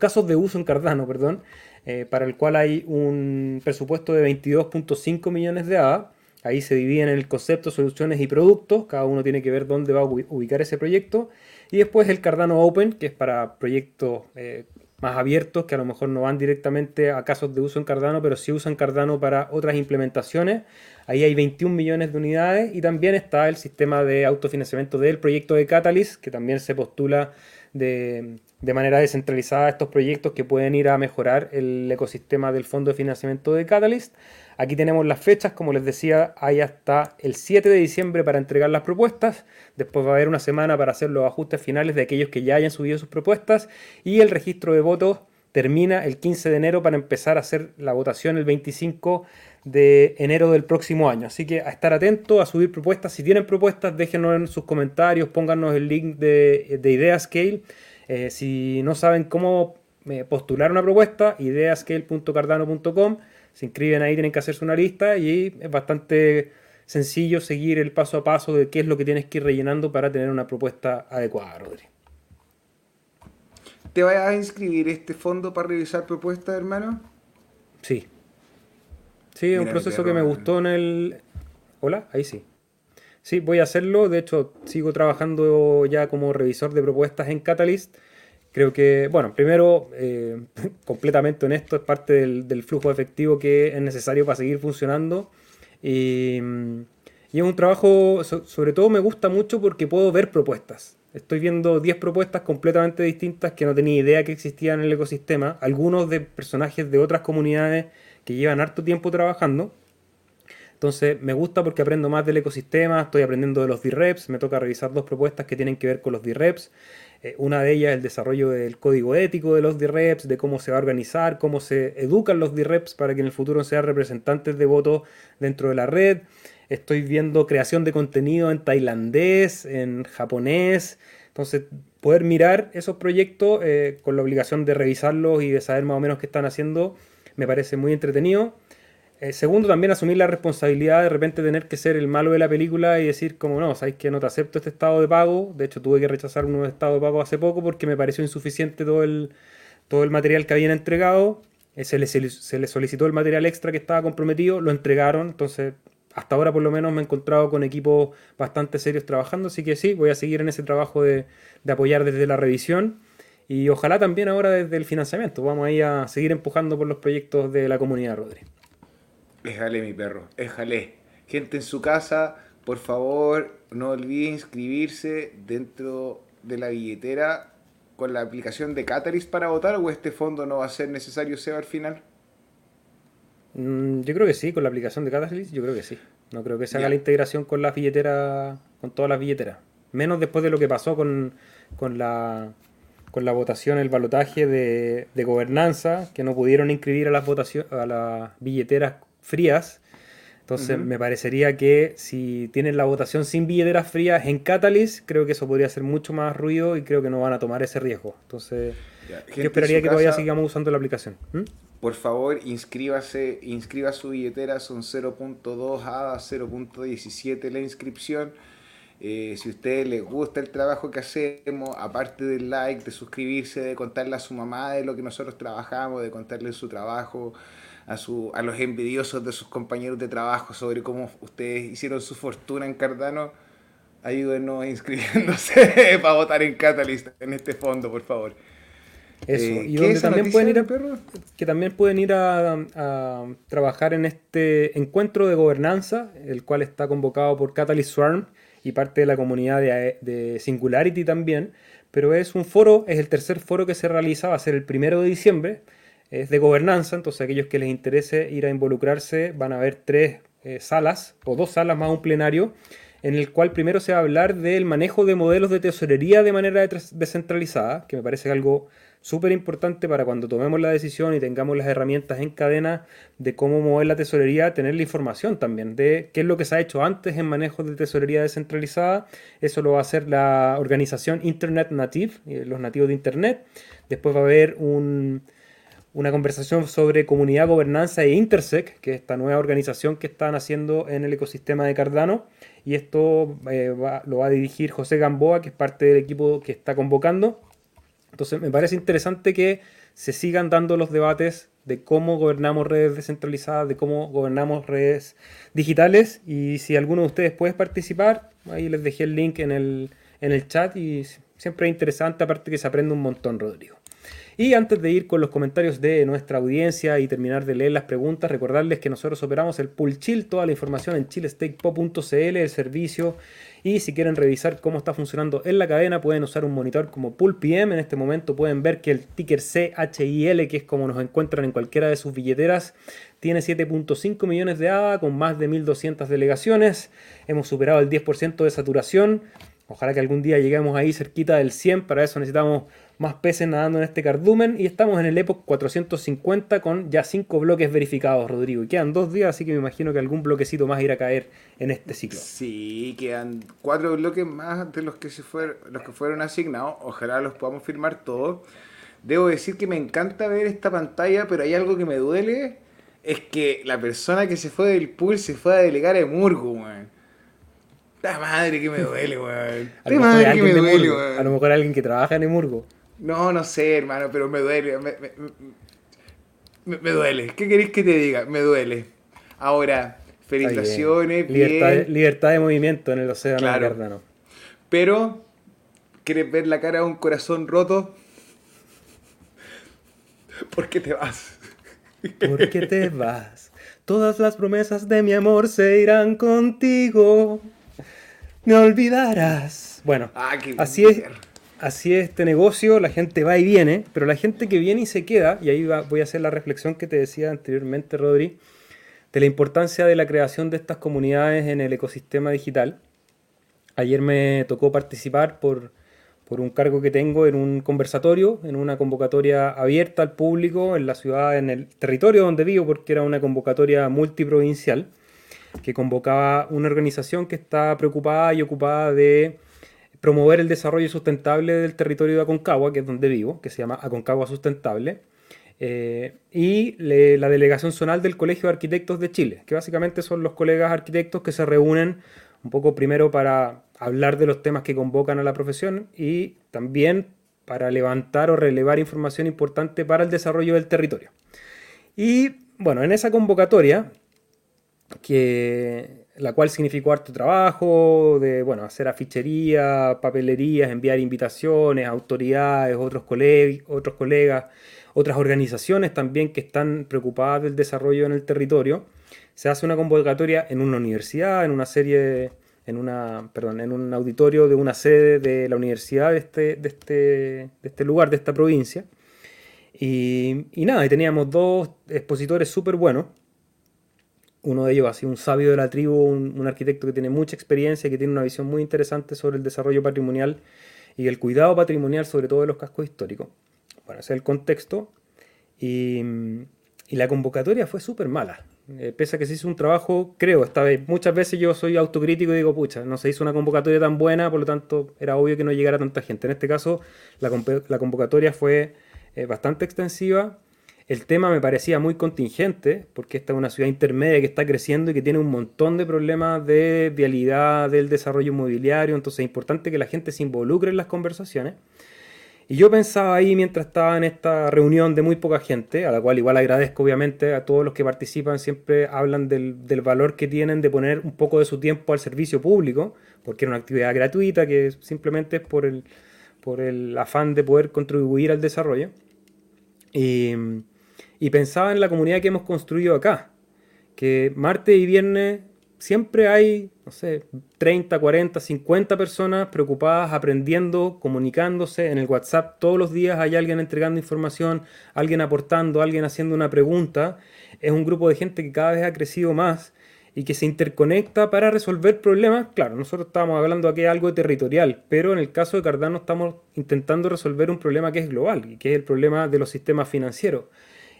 casos de uso en Cardano, para el cual hay un presupuesto de 22.5 millones de ADA. Ahí se dividen el concepto, soluciones y productos. Cada uno tiene que ver dónde va a ubicar ese proyecto. Y después el Cardano Open, que es para proyectos más abiertos, que a lo mejor no van directamente a casos de uso en Cardano, pero sí usan Cardano para otras implementaciones. Ahí hay 21 millones de unidades, y también está el sistema de autofinanciamiento del proyecto de Catalyst, que también se postula de manera descentralizada a estos proyectos que pueden ir a mejorar el ecosistema del fondo de financiamiento de Catalyst. Aquí tenemos las fechas, como les decía, hay hasta el 7 de diciembre para entregar las propuestas. Después va a haber una semana para hacer los ajustes finales de aquellos que ya hayan subido sus propuestas. Y el registro de votos termina el 15 de enero para empezar a hacer la votación el 25 de enero del próximo año. Así que a estar atentos, a subir propuestas. Si tienen propuestas, déjenos en sus comentarios, pónganos el link de Ideascale. Si no saben cómo postular una propuesta, ideascale.cardano.com. Se inscriben ahí, tienen que hacerse una lista, y es bastante sencillo seguir el paso a paso de qué es lo que tienes que ir rellenando para tener una propuesta adecuada, Rodri. ¿Te vas a inscribir este fondo para revisar propuestas, hermano? Sí. Sí, es un proceso que me gustó en el... Hola, ahí sí. Sí, voy a hacerlo. De hecho, sigo trabajando ya como revisor de propuestas en Catalyst. Creo que, bueno, primero, completamente honesto, es parte del flujo efectivo que es necesario para seguir funcionando. Y es un trabajo, sobre todo me gusta mucho porque puedo ver propuestas. Estoy viendo 10 propuestas completamente distintas que no tenía idea que existían en el ecosistema. Algunos de personajes de otras comunidades que llevan harto tiempo trabajando. Entonces me gusta porque aprendo más del ecosistema, estoy aprendiendo de los D-Reps, me toca revisar 2 propuestas que tienen que ver con los D-Reps. Una de ellas es el desarrollo del código ético de los D-Reps, de cómo se va a organizar, cómo se educan los D-Reps para que en el futuro sean representantes de votos dentro de la red. Estoy viendo creación de contenido en tailandés, en japonés. Entonces, poder mirar esos proyectos con la obligación de revisarlos y de saber más o menos qué están haciendo, me parece muy entretenido. Segundo, también asumir la responsabilidad de repente tener que ser el malo de la película y decir como no, sabes que no te acepto este estado de pago. De hecho, tuve que rechazar un nuevo estado de pago hace poco porque me pareció insuficiente todo el material que habían entregado. Se le solicitó el material extra que estaba comprometido, lo entregaron. Entonces, hasta ahora por lo menos me he encontrado con equipos bastante serios trabajando. Así que sí, voy a seguir en ese trabajo de apoyar desde la revisión. Y ojalá también ahora desde el financiamiento. Vamos ahí a seguir empujando por los proyectos de la comunidad, Rodri. Éjale, mi perro, éjale. Gente en su casa, por favor, no olviden inscribirse dentro de la billetera con la aplicación de Catalyst para votar, o este fondo no va a ser necesario, Seba, al final? Yo creo que sí, con la aplicación de Catalyst, yo creo que sí. No creo que se haga la integración con las billeteras, con todas las billeteras. Menos después de lo que pasó con la votación, el balotaje de gobernanza, que no pudieron inscribir a las billeteras frías. Entonces me parecería que si tienen la votación sin billeteras frías en Catalyst, creo que eso podría hacer mucho más ruido y creo que no van a tomar ese riesgo. Entonces yo esperaría que todavía sigamos usando la aplicación. Por favor, inscriba su billetera, son 0.2 a 0.17 la inscripción. Si a ustedes les gusta el trabajo que hacemos, aparte del like, de suscribirse, de contarle a su mamá de lo que nosotros trabajamos, de contarle su trabajo a los envidiosos de sus compañeros de trabajo sobre cómo ustedes hicieron su fortuna en Cardano, ayúdenos inscribiéndose para votar en Catalyst, en este fondo, por favor. Eso, y donde también pueden ir a trabajar en este encuentro de gobernanza, el cual está convocado por Catalyst Swarm y parte de la comunidad de Singularity también, pero es un foro, es el tercer foro que se realiza, va a ser el 1 de diciembre, es de gobernanza, entonces aquellos que les interese ir a involucrarse, van a haber 3 salas, o 2 salas más un plenario, en el cual primero se va a hablar del manejo de modelos de tesorería de manera descentralizada, que me parece algo súper importante para cuando tomemos la decisión y tengamos las herramientas en cadena de cómo mover la tesorería, tener la información también de qué es lo que se ha hecho antes en manejo de tesorería descentralizada. Eso lo va a hacer la organización Internet Native, los nativos de Internet. Después va a haber una conversación sobre comunidad, gobernanza e Intersec, que es esta nueva organización que están haciendo en el ecosistema de Cardano. Y esto lo va a dirigir José Gamboa, que es parte del equipo que está convocando. Entonces me parece interesante que se sigan dando los debates de cómo gobernamos redes descentralizadas, de cómo gobernamos redes digitales, y si alguno de ustedes puede participar, ahí les dejé el link en el chat, y siempre es interesante, aparte que se aprende un montón, Rodrigo. Y antes de ir con los comentarios de nuestra audiencia y terminar de leer las preguntas, recordarles que nosotros operamos el Pool Chill, toda la información en chillstakepo.cl, el servicio, y si quieren revisar cómo está funcionando en la cadena, pueden usar un monitor como Pool PM. En este momento pueden ver que el ticker CHIL, que es como nos encuentran en cualquiera de sus billeteras, tiene 7.5 millones de ADA con más de 1.200 delegaciones. Hemos superado el 10% de saturación. Ojalá que algún día lleguemos ahí cerquita del 100, para eso necesitamos más peces nadando en este cardumen, y estamos en el Epoch 450 con ya 5 bloques verificados, Rodrigo, y quedan 2 días, así que me imagino que algún bloquecito más irá a caer en este ciclo. Sí, quedan 4 bloques más de los que fueron asignados, ojalá los podamos firmar todos. Debo decir que me encanta ver esta pantalla, pero hay algo que me duele, es que la persona que se fue del pool se fue a delegar a Emurgo, man. ¡La madre que me duele, weón! ¡La madre que me duele, weón! A lo mejor alguien que trabaja en Emurgo. No sé, hermano, pero me duele. Me duele. ¿Qué querés que te diga? Me duele. Ahora, felicitaciones. Bien. Libertad de movimiento en el océano, claro. De Cardano. Pero, ¿quieres ver la cara de un corazón roto? ¿Por qué te vas? ¿Por qué te vas? Todas las promesas de mi amor se irán contigo. Me olvidarás. Bueno, así es este negocio, la gente va y viene, pero la gente que viene y se queda, y ahí voy a hacer la reflexión que te decía anteriormente, Rodri, de la importancia de la creación de estas comunidades en el ecosistema digital. Ayer me tocó participar por un cargo que tengo en un conversatorio, en una convocatoria abierta al público en la ciudad, en el territorio donde vivo, porque era una convocatoria multiprovincial, que convocaba una organización que está preocupada y ocupada de promover el desarrollo sustentable del territorio de Aconcagua, que es donde vivo, que se llama Aconcagua Sustentable, y la delegación zonal del Colegio de Arquitectos de Chile, que básicamente son los colegas arquitectos que se reúnen un poco primero para hablar de los temas que convocan a la profesión y también para levantar o relevar información importante para el desarrollo del territorio. Y bueno, en esa convocatoria, la cual significó harto trabajo de hacer afichería, papelerías, enviar invitaciones, autoridades, otros colegas, otras organizaciones también que están preocupadas del desarrollo en el territorio. Se hace una convocatoria en una universidad, en una serie en un auditorio de una sede de la universidad de este lugar, de esta provincia. Y nada, y teníamos dos expositores súper buenos. Uno de ellos así, un sabio de la tribu, un arquitecto que tiene mucha experiencia, que tiene una visión muy interesante sobre el desarrollo patrimonial y el cuidado patrimonial, sobre todo de los cascos históricos. Bueno, ese es el contexto. Y la convocatoria fue súper mala. Pese a que se hizo un trabajo, creo, esta vez. Muchas veces yo soy autocrítico y digo, pucha, no se hizo una convocatoria tan buena, por lo tanto era obvio que no llegara tanta gente. En este caso, la convocatoria fue bastante extensiva. El tema me parecía muy contingente, porque esta es una ciudad intermedia que está creciendo y que tiene un montón de problemas de vialidad, del desarrollo inmobiliario, entonces es importante que la gente se involucre en las conversaciones. Y yo pensaba ahí, mientras estaba en esta reunión de muy poca gente, a la cual igual agradezco obviamente a todos los que participan, siempre hablan del valor que tienen de poner un poco de su tiempo al servicio público, porque era una actividad gratuita que simplemente es por el afán de poder contribuir al desarrollo. Y pensaba en la comunidad que hemos construido acá, que martes y viernes siempre hay, no sé, 30, 40, 50 personas preocupadas, aprendiendo, comunicándose en el WhatsApp. Todos los días hay alguien entregando información, alguien aportando, alguien haciendo una pregunta. Es un grupo de gente que cada vez ha crecido más y que se interconecta para resolver problemas. Claro, nosotros estábamos hablando aquí de algo territorial, pero en el caso de Cardano estamos intentando resolver un problema que es global y que es el problema de los sistemas financieros.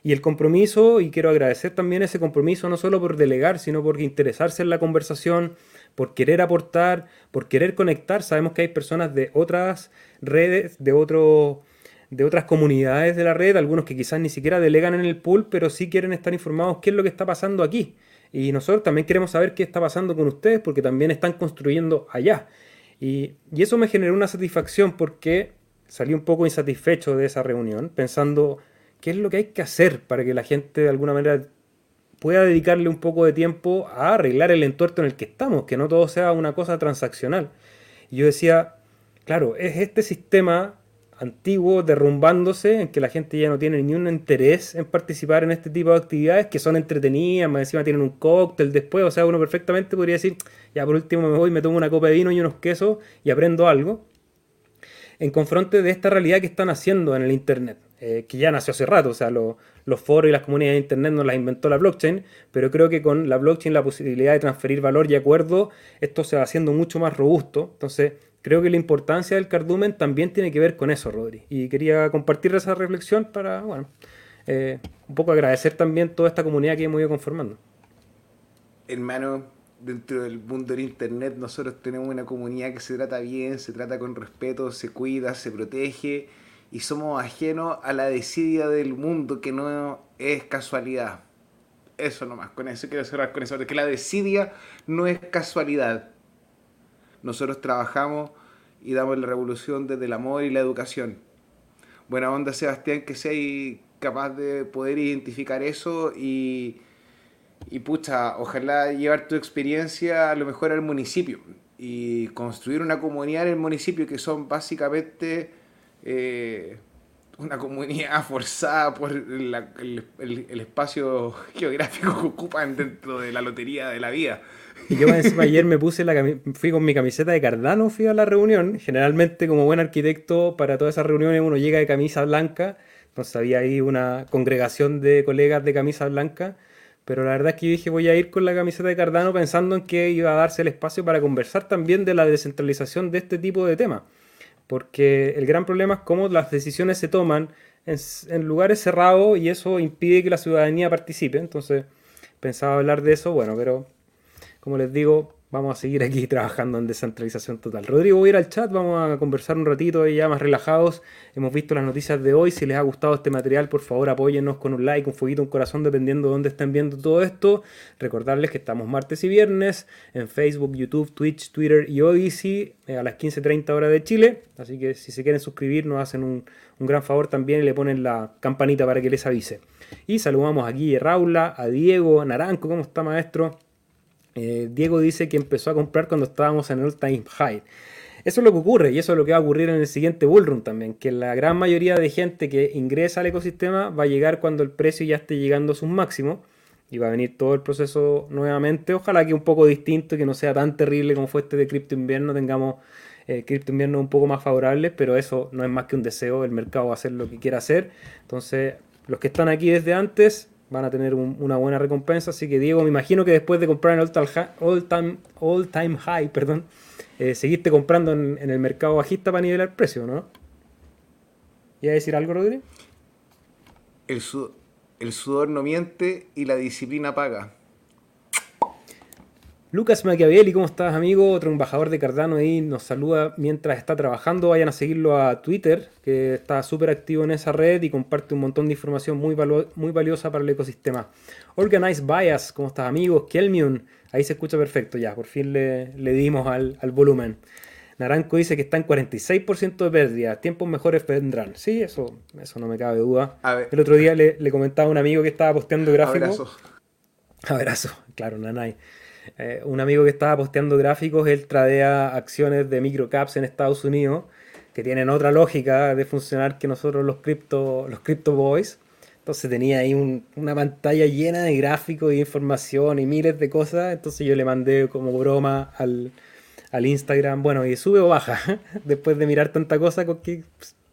Y el compromiso, y quiero agradecer también ese compromiso, no solo por delegar, sino por interesarse en la conversación, por querer aportar, por querer conectar. Sabemos que hay personas de otras redes, de otras comunidades de la red, algunos que quizás ni siquiera delegan en el pool, pero sí quieren estar informados qué es lo que está pasando aquí. Y nosotros también queremos saber qué está pasando con ustedes, porque también están construyendo allá. Y eso me generó una satisfacción, porque salí un poco insatisfecho de esa reunión, pensando... ¿Qué es lo que hay que hacer para que la gente de alguna manera pueda dedicarle un poco de tiempo a arreglar el entuerto en el que estamos? Que no todo sea una cosa transaccional. Y yo decía, claro, es este sistema antiguo derrumbándose, en que la gente ya no tiene ni un interés en participar en este tipo de actividades que son entretenidas, más encima tienen un cóctel después. O sea, uno perfectamente podría decir, ya por último me voy, me tomo una copa de vino y unos quesos y aprendo algo. En confronte de esta realidad que están haciendo en el Internet, que ya nació hace rato. O sea, los foros y las comunidades de Internet no las inventó la blockchain, pero creo que con la blockchain, la posibilidad de transferir valor y acuerdo, esto se va haciendo mucho más robusto. Entonces, creo que la importancia del cardumen también tiene que ver con eso, Rodri. Y quería compartir esa reflexión para, bueno, un poco agradecer también toda esta comunidad que hemos ido conformando. Hermano, dentro del mundo del internet nosotros tenemos una comunidad que se trata bien, se trata con respeto, se cuida, se protege, y somos ajenos a la desidia del mundo, que no es casualidad. Eso nomás, con eso quiero cerrar, con eso, porque la desidia no es casualidad. Nosotros trabajamos y damos la revolución desde el amor y la educación. Buena onda, Sebastián, que seas capaz de poder identificar eso y pucha, ojalá llevar tu experiencia a lo mejor al municipio y construir una comunidad en el municipio, que son básicamente una comunidad forzada por el espacio geográfico que ocupan dentro de la lotería de la vida. Y yo encima ayer me puse fui con mi camiseta de Cardano, fui a la reunión. Generalmente, como buen arquitecto, para todas esas reuniones uno llega de camisa blanca. Entonces había ahí una congregación de colegas de camisa blanca. Pero la verdad es que dije, voy a ir con la camiseta de Cardano, pensando en que iba a darse el espacio para conversar también de la descentralización de este tipo de temas. Porque el gran problema es cómo las decisiones se toman en lugares cerrados, y eso impide que la ciudadanía participe. Entonces pensaba hablar de eso, bueno, pero como les digo, vamos a seguir aquí trabajando en descentralización total. Rodrigo, voy a ir al chat, vamos a conversar un ratito y ya más relajados. Hemos visto las noticias de hoy. Si les ha gustado este material, por favor apóyennos con un like, un fueguito, un corazón, dependiendo de dónde estén viendo todo esto. Recordarles que estamos martes y viernes en Facebook, YouTube, Twitch, Twitter y Odyssey a las 15:30 horas de Chile. Así que si se quieren suscribir, nos hacen un gran favor también y le ponen la campanita para que les avise. Y saludamos aquí a Raula, a Diego, a Naranco. ¿Cómo está, maestro? Diego dice que empezó a comprar cuando estábamos en el all time high. Eso es lo que ocurre, y eso es lo que va a ocurrir en el siguiente bullrun también, que la gran mayoría de gente que ingresa al ecosistema va a llegar cuando el precio ya esté llegando a sus máximos, y va a venir todo el proceso nuevamente. Ojalá que un poco distinto, que no sea tan terrible como fue este de cripto invierno, tengamos cripto invierno un poco más favorables, pero eso no es más que un deseo. El mercado va a hacer lo que quiera hacer, entonces los que están aquí desde antes van a tener una buena recompensa. Así que Diego, me imagino que después de comprar en all time high, perdón, seguiste comprando en el mercado bajista para nivelar precio, ¿no? ¿Y a decir algo, Rodrigo? El sudor no miente y la disciplina paga. Lucas Machiavelli, ¿cómo estás, amigo? Otro embajador de Cardano ahí nos saluda mientras está trabajando. Vayan a seguirlo a Twitter, que está súper activo en esa red y comparte un montón de información muy valiosa para el ecosistema. Organized Bias, ¿cómo estás, amigo? Kelmion, ahí se escucha perfecto ya, por fin le dimos al volumen. Naranco dice que está en 46% de pérdida, tiempos mejores vendrán. Sí, eso no me cabe duda. El otro día le comentaba a un amigo que estaba posteando gráficos. Abrazo, claro, Nanay. Un amigo que estaba posteando gráficos, él tradea acciones de microcaps en Estados Unidos, que tienen otra lógica de funcionar que nosotros los crypto boys. Entonces tenía ahí una pantalla llena de gráficos y información y miles de cosas. Entonces yo le mandé como broma al Instagram, bueno, y sube o baja, después de mirar tanta cosa, que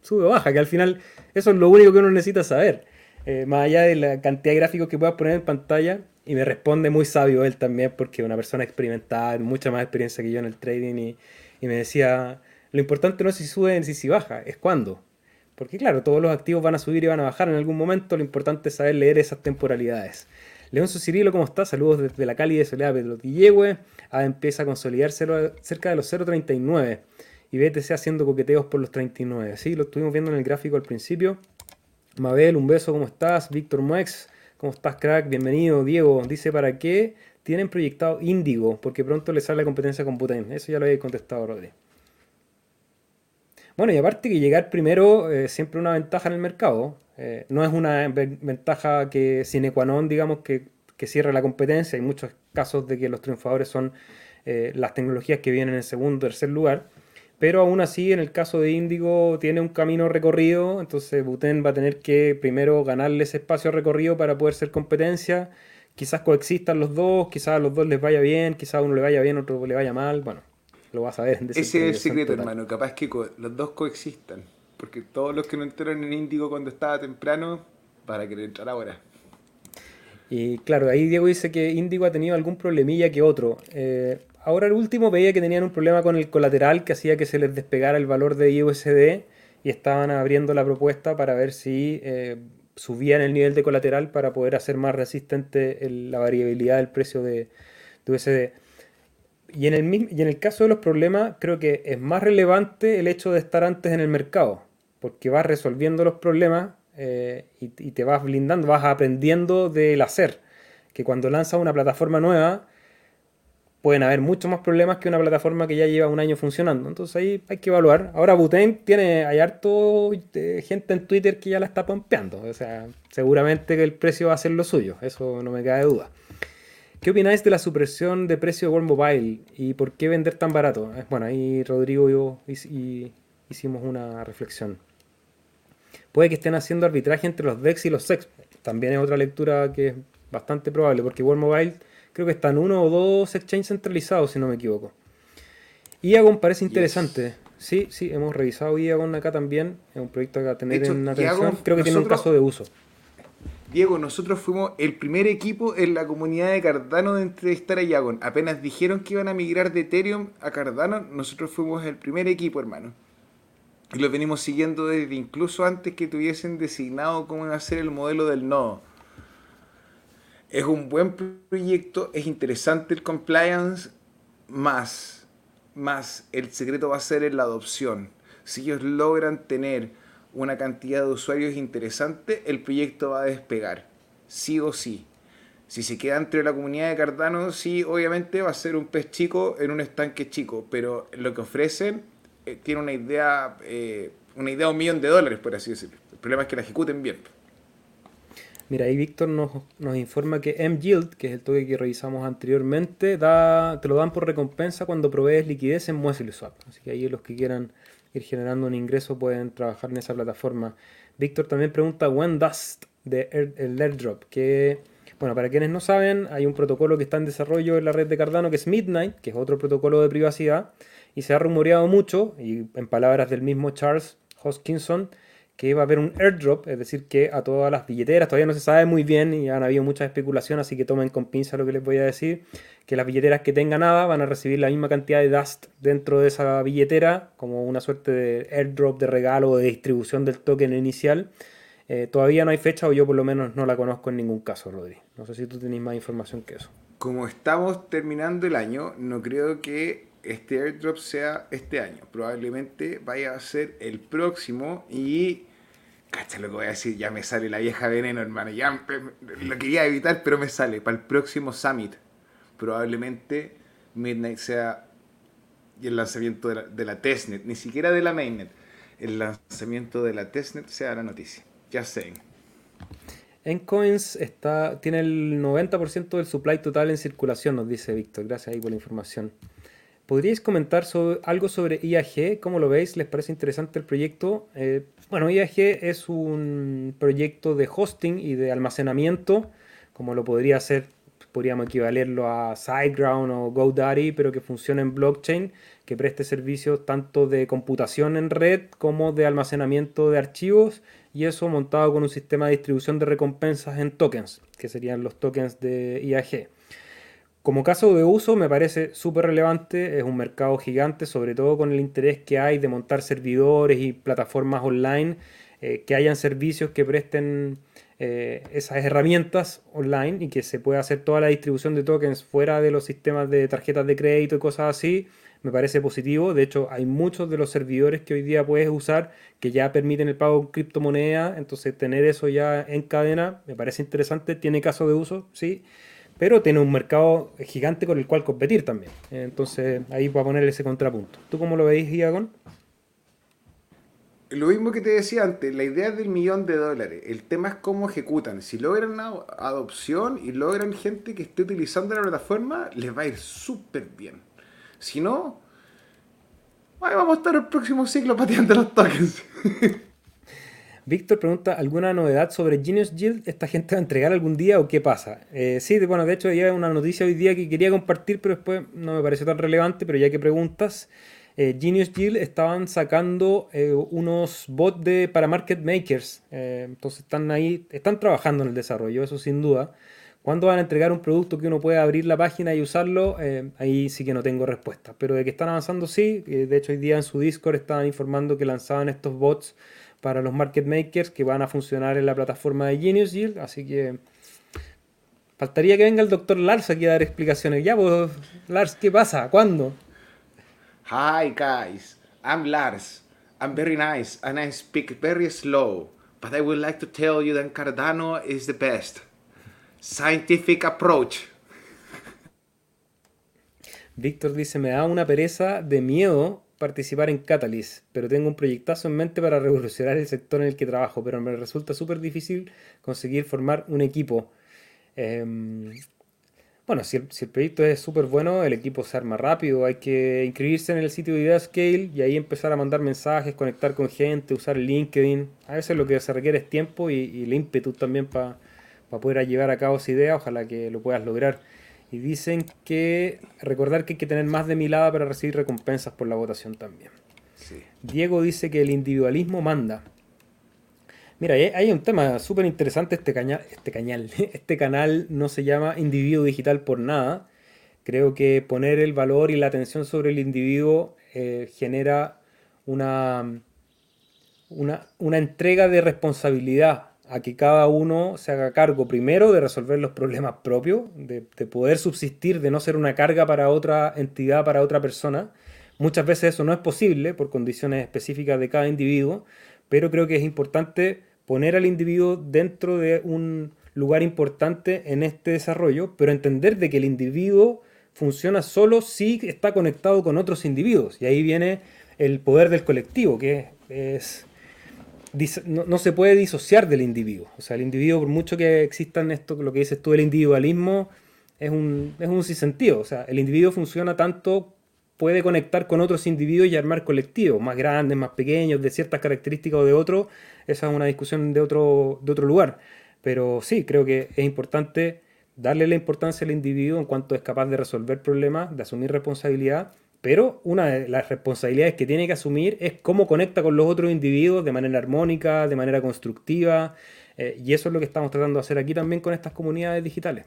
sube o baja, que al final eso es lo único que uno necesita saber, más allá de la cantidad de gráficos que puedas poner en pantalla. Y me responde muy sabio él también, porque es una persona experimentada, mucha más experiencia que yo en el trading, y me decía, lo importante no es si sube ni si baja, es cuándo, porque claro, todos los activos van a subir y van a bajar en algún momento, lo importante es saber leer esas temporalidades. Leonzo Cirilo, ¿cómo estás? Saludos desde la cálida y soleada Pelotillegüe. ADA empieza a consolidarse cerca de los 0.39 y BTC haciendo coqueteos por los 39. Sí, lo estuvimos viendo en el gráfico al principio. Mabel, un beso, ¿cómo estás? Víctor Muex, ¿cómo estás, crack? Bienvenido. Diego dice, ¿para qué tienen proyectado Índigo? Porque pronto les sale la competencia con Butane. Eso ya lo había contestado, Rodri. Bueno, y aparte que llegar primero siempre una ventaja en el mercado. No es una ventaja que sine qua non, digamos, que cierre la competencia. Hay muchos casos de que los triunfadores son las tecnologías que vienen en segundo o tercer lugar, pero aún así en el caso de Índigo tiene un camino recorrido, entonces Butane va a tener que primero ganarle ese espacio recorrido para poder ser competencia. Quizás coexistan los dos, quizás a los dos les vaya bien, quizás a uno le vaya bien, a otro le vaya mal, bueno, lo vas a ver. Ese es el secreto, hermano, capaz que los dos coexistan. Porque todos los que no entraron en Índigo cuando estaba temprano, para querer entrar ahora. Y claro, ahí Diego dice que Índigo ha tenido algún problemilla que otro. Ahora el último veía que tenían un problema con el colateral que hacía que se les despegara el valor de IUSD, y estaban abriendo la propuesta para ver si subían el nivel de colateral para poder hacer más resistente la variabilidad del precio de USD. Y en el caso de los problemas, creo que es más relevante el hecho de estar antes en el mercado, porque vas resolviendo los problemas y te vas blindando, vas aprendiendo del hacer. Que cuando lanzas una plataforma nueva, pueden haber muchos más problemas que una plataforma que ya lleva un año funcionando. Entonces ahí hay que evaluar. Ahora Butane hay harto gente en Twitter que ya la está pompeando. O sea, seguramente que el precio va a ser lo suyo, eso no me cabe duda. ¿Qué opináis de la supresión de precio de World Mobile y por qué vender tan barato? Bueno, ahí Rodrigo y yo hicimos una reflexión. Puede que estén haciendo arbitraje entre los DEX y los SEX. También es otra lectura que es bastante probable, porque World Mobile creo que están 1 o 2 exchanges centralizados, si no me equivoco. Iagon parece interesante. Sí, sí, hemos revisado Iagon acá también. Es un proyecto que tener en atención. Creo que tiene un caso de uso. Diego, nosotros fuimos el primer equipo en la comunidad de Cardano de entrevistar a Iagon. Apenas dijeron que iban a migrar de Ethereum a Cardano, nosotros fuimos el primer equipo, hermano. Y los venimos siguiendo desde incluso antes que tuviesen designado cómo iba a ser el modelo del nodo. Es un buen proyecto, es interesante el compliance, más el secreto va a ser en la adopción. Si ellos logran tener una cantidad de usuarios interesante, el proyecto va a despegar, sí o sí. Si se queda entre la comunidad de Cardano, sí, obviamente va a ser un pez chico en un estanque chico, pero lo que ofrecen tiene una idea de $1 millón, por así decirlo. El problema es que la ejecuten bien. Mira, ahí Víctor nos informa que M-Yield, que es el toque que revisamos anteriormente, te lo dan por recompensa cuando provees liquidez en MuesliSwap. Así que ahí los que quieran ir generando un ingreso pueden trabajar en esa plataforma. Víctor también pregunta, ¿when does el airdrop? Que Bueno, para quienes no saben, hay un protocolo que está en desarrollo en la red de Cardano que es Midnight, que es otro protocolo de privacidad, y se ha rumoreado mucho, y en palabras del mismo Charles Hoskinson, que va a haber un airdrop, es decir, que a todas las billeteras, todavía no se sabe muy bien y han habido muchas especulaciones, así que tomen con pinza lo que les voy a decir, que las billeteras que tengan ADA van a recibir la misma cantidad de Dust dentro de esa billetera, como una suerte de airdrop de regalo o de distribución del token inicial. Todavía no hay fecha, o yo por lo menos no la conozco en ningún caso, Rodri. No sé si tú tenés más información que eso. Como estamos terminando el año, no creo que este airdrop sea este año. Probablemente vaya a ser el próximo y... Cacha lo que voy a decir, ya me sale la vieja veneno, hermano. Ya lo quería evitar, pero me sale. Para el próximo Summit, probablemente Midnight sea el lanzamiento de la testnet, ni siquiera de la mainnet. El lanzamiento de la testnet sea la noticia. Ya sé. Encoins tiene el 90% del supply total en circulación, nos dice Víctor. Gracias ahí por la información. ¿Podríais comentar algo sobre IAG? ¿Cómo lo veis? ¿Les parece interesante el proyecto? Bueno, IAG es un proyecto de hosting y de almacenamiento, como lo podría hacer, podríamos equivalerlo a SiteGround o GoDaddy, pero que funciona en blockchain, que preste servicios tanto de computación en red como de almacenamiento de archivos, y eso montado con un sistema de distribución de recompensas en tokens, que serían los tokens de IAG. Como caso de uso me parece súper relevante, es un mercado gigante, sobre todo con el interés que hay de montar servidores y plataformas online, que hayan servicios que presten esas herramientas online y que se pueda hacer toda la distribución de tokens fuera de los sistemas de tarjetas de crédito y cosas así, me parece positivo. De hecho, hay muchos de los servidores que hoy día puedes usar que ya permiten el pago en criptomoneda, entonces tener eso ya en cadena me parece interesante, tiene caso de uso, sí, pero tiene un mercado gigante con el cual competir también. Entonces, ahí va a poner ese contrapunto. ¿Tú cómo lo veis, Iagon? Lo mismo que te decía antes, la idea es del $1,000,000. El tema es cómo ejecutan. Si logran una adopción y logran gente que esté utilizando la plataforma, les va a ir súper bien. Si no, ahí vamos a estar el próximo ciclo pateando los tokens. Víctor pregunta, ¿alguna novedad sobre Genius Yield? ¿Esta gente va a entregar algún día o qué pasa? Sí, bueno, de hecho había una noticia hoy día que quería compartir, pero después no me pareció tan relevante, pero ya que preguntas, Genius Yield estaban sacando unos bots para market makers, entonces están ahí, están trabajando en el desarrollo, eso sin duda. ¿Cuándo van a entregar un producto que uno pueda abrir la página y usarlo? Ahí sí que no tengo respuesta, pero de que están avanzando sí, de hecho hoy día en su Discord estaban informando que lanzaban estos bots para los market makers que van a funcionar en la plataforma de Genius Yield, así que faltaría que venga el doctor Lars aquí a dar explicaciones. Ya, pues, Lars, ¿qué pasa? ¿Cuándo? Hi guys, I'm Lars. I'm very nice and I speak very slow, but I would like to tell you that Cardano is the best scientific approach. Víctor dice, me da una pereza de miedo participar en Catalyst, pero tengo un proyectazo en mente para revolucionar el sector en el que trabajo, pero me resulta súper difícil conseguir formar un equipo. Bueno, si el proyecto es súper bueno, el equipo se arma rápido, hay que inscribirse en el sitio de Ideascale y ahí empezar a mandar mensajes, conectar con gente, usar LinkedIn. A veces lo que se requiere es tiempo y el ímpetu también para poder llevar a cabo esa idea, ojalá que lo puedas lograr. Y dicen que recordar que hay que tener más de 1000 ADA para recibir recompensas por la votación también. Sí. Diego dice que el individualismo manda. Mira, hay un tema súper interesante. Este canal no se llama Individuo Digital por nada. Creo que poner el valor y la atención sobre el individuo genera una entrega de responsabilidad a que cada uno se haga cargo primero de resolver los problemas propios, de poder subsistir, de no ser una carga para otra entidad, para otra persona. Muchas veces eso no es posible por condiciones específicas de cada individuo, pero creo que es importante poner al individuo dentro de un lugar importante en este desarrollo, pero entender de que el individuo funciona solo si está conectado con otros individuos. Y ahí viene el poder del colectivo, que es... No se puede disociar del individuo. O sea, el individuo, por mucho que existan esto, lo que dices tú, el individualismo es un sinsentido. O sea, el individuo funciona tanto, puede conectar con otros individuos y armar colectivos, más grandes, más pequeños, de ciertas características o de otros. Esa es una discusión de otro lugar. Pero sí, creo que es importante darle la importancia al individuo en cuanto es capaz de resolver problemas, de asumir responsabilidad, pero una de las responsabilidades que tiene que asumir es cómo conecta con los otros individuos de manera armónica, de manera constructiva, y eso es lo que estamos tratando de hacer aquí también con estas comunidades digitales.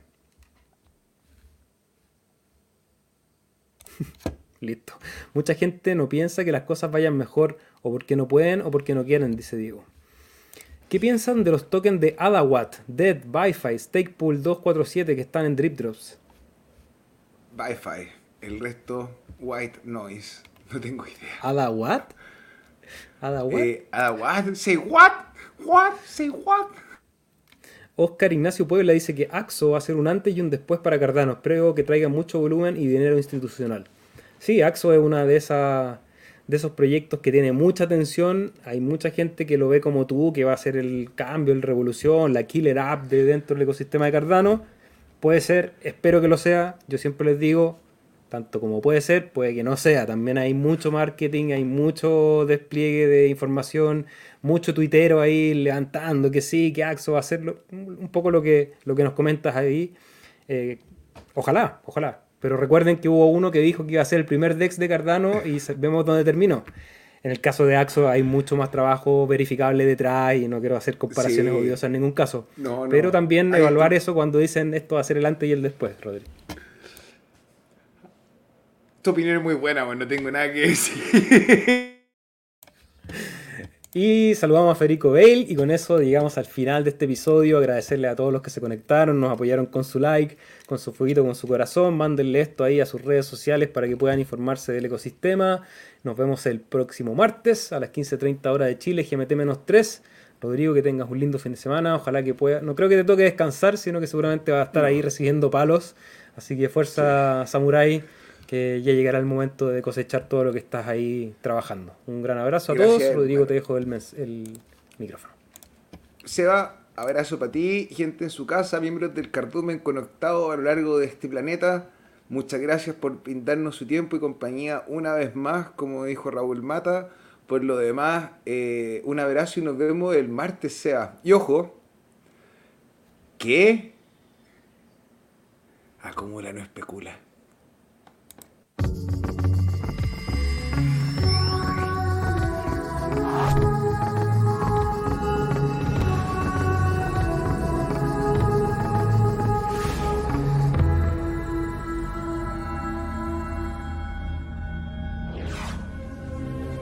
Listo. Mucha gente no piensa que las cosas vayan mejor o porque no pueden o porque no quieren, dice Diego. ¿Qué piensan de los tokens de Adawatt, Dead, Bi-Fi, Stakepool 247 que están en Drip Drops? Bi-Fi. El resto, White Noise. No tengo idea. ¿Adawatt? ¿Adawatt? ¿Adawatt? ¿Say what? ¿What? ¿Say what? Oscar Ignacio Puebla dice que Axo va a ser un antes y un después para Cardano. Espero que traiga mucho volumen y dinero institucional. Sí, Axo es una de esas, de esos proyectos que tiene mucha atención. Hay mucha gente que lo ve como tú, que va a ser el cambio, la revolución, la killer app de dentro del ecosistema de Cardano. Puede ser, espero que lo sea. Yo siempre les digo, tanto como puede ser, puede que no sea. También hay mucho marketing, hay mucho despliegue de información, mucho tuitero ahí levantando que sí, que Axo va a hacerlo. Un poco lo que nos comentas ahí. Ojalá, ojalá. Pero recuerden que hubo uno que dijo que iba a ser el primer DEX de Cardano y vemos dónde terminó. En el caso de Axo hay mucho más trabajo verificable detrás y no quiero hacer comparaciones odiosas en ningún caso. No, no. Pero también evaluar eso cuando dicen esto va a ser el antes y el después, Rodrigo. Tu opinión es muy buena, pues no tengo nada que decir. Y saludamos a Federico Bale y con eso llegamos al final de este episodio. Agradecerle a todos los que se conectaron, nos apoyaron con su like, con su fueguito, con su corazón. Mándenle esto ahí a sus redes sociales para que puedan informarse del ecosistema. Nos vemos el próximo martes a las 15:30 horas de Chile, GMT-3. Rodrigo, que tengas un lindo fin de semana. Ojalá que pueda... No creo que te toque descansar, sino que seguramente vas a estar ahí recibiendo palos. Así que fuerza, sí. Samurai. Ya llegará el momento de cosechar todo lo que estás ahí trabajando. Un gran abrazo a todos. Rodrigo, te dejo el micrófono. Seba, abrazo para ti, gente en su casa, miembros del Cardumen conectado a lo largo de este planeta. Muchas gracias por brindarnos su tiempo y compañía una vez más, como dijo Raúl Mata. Por lo demás, un abrazo y nos vemos el martes, Seba. Y ojo, que acumula, no especula.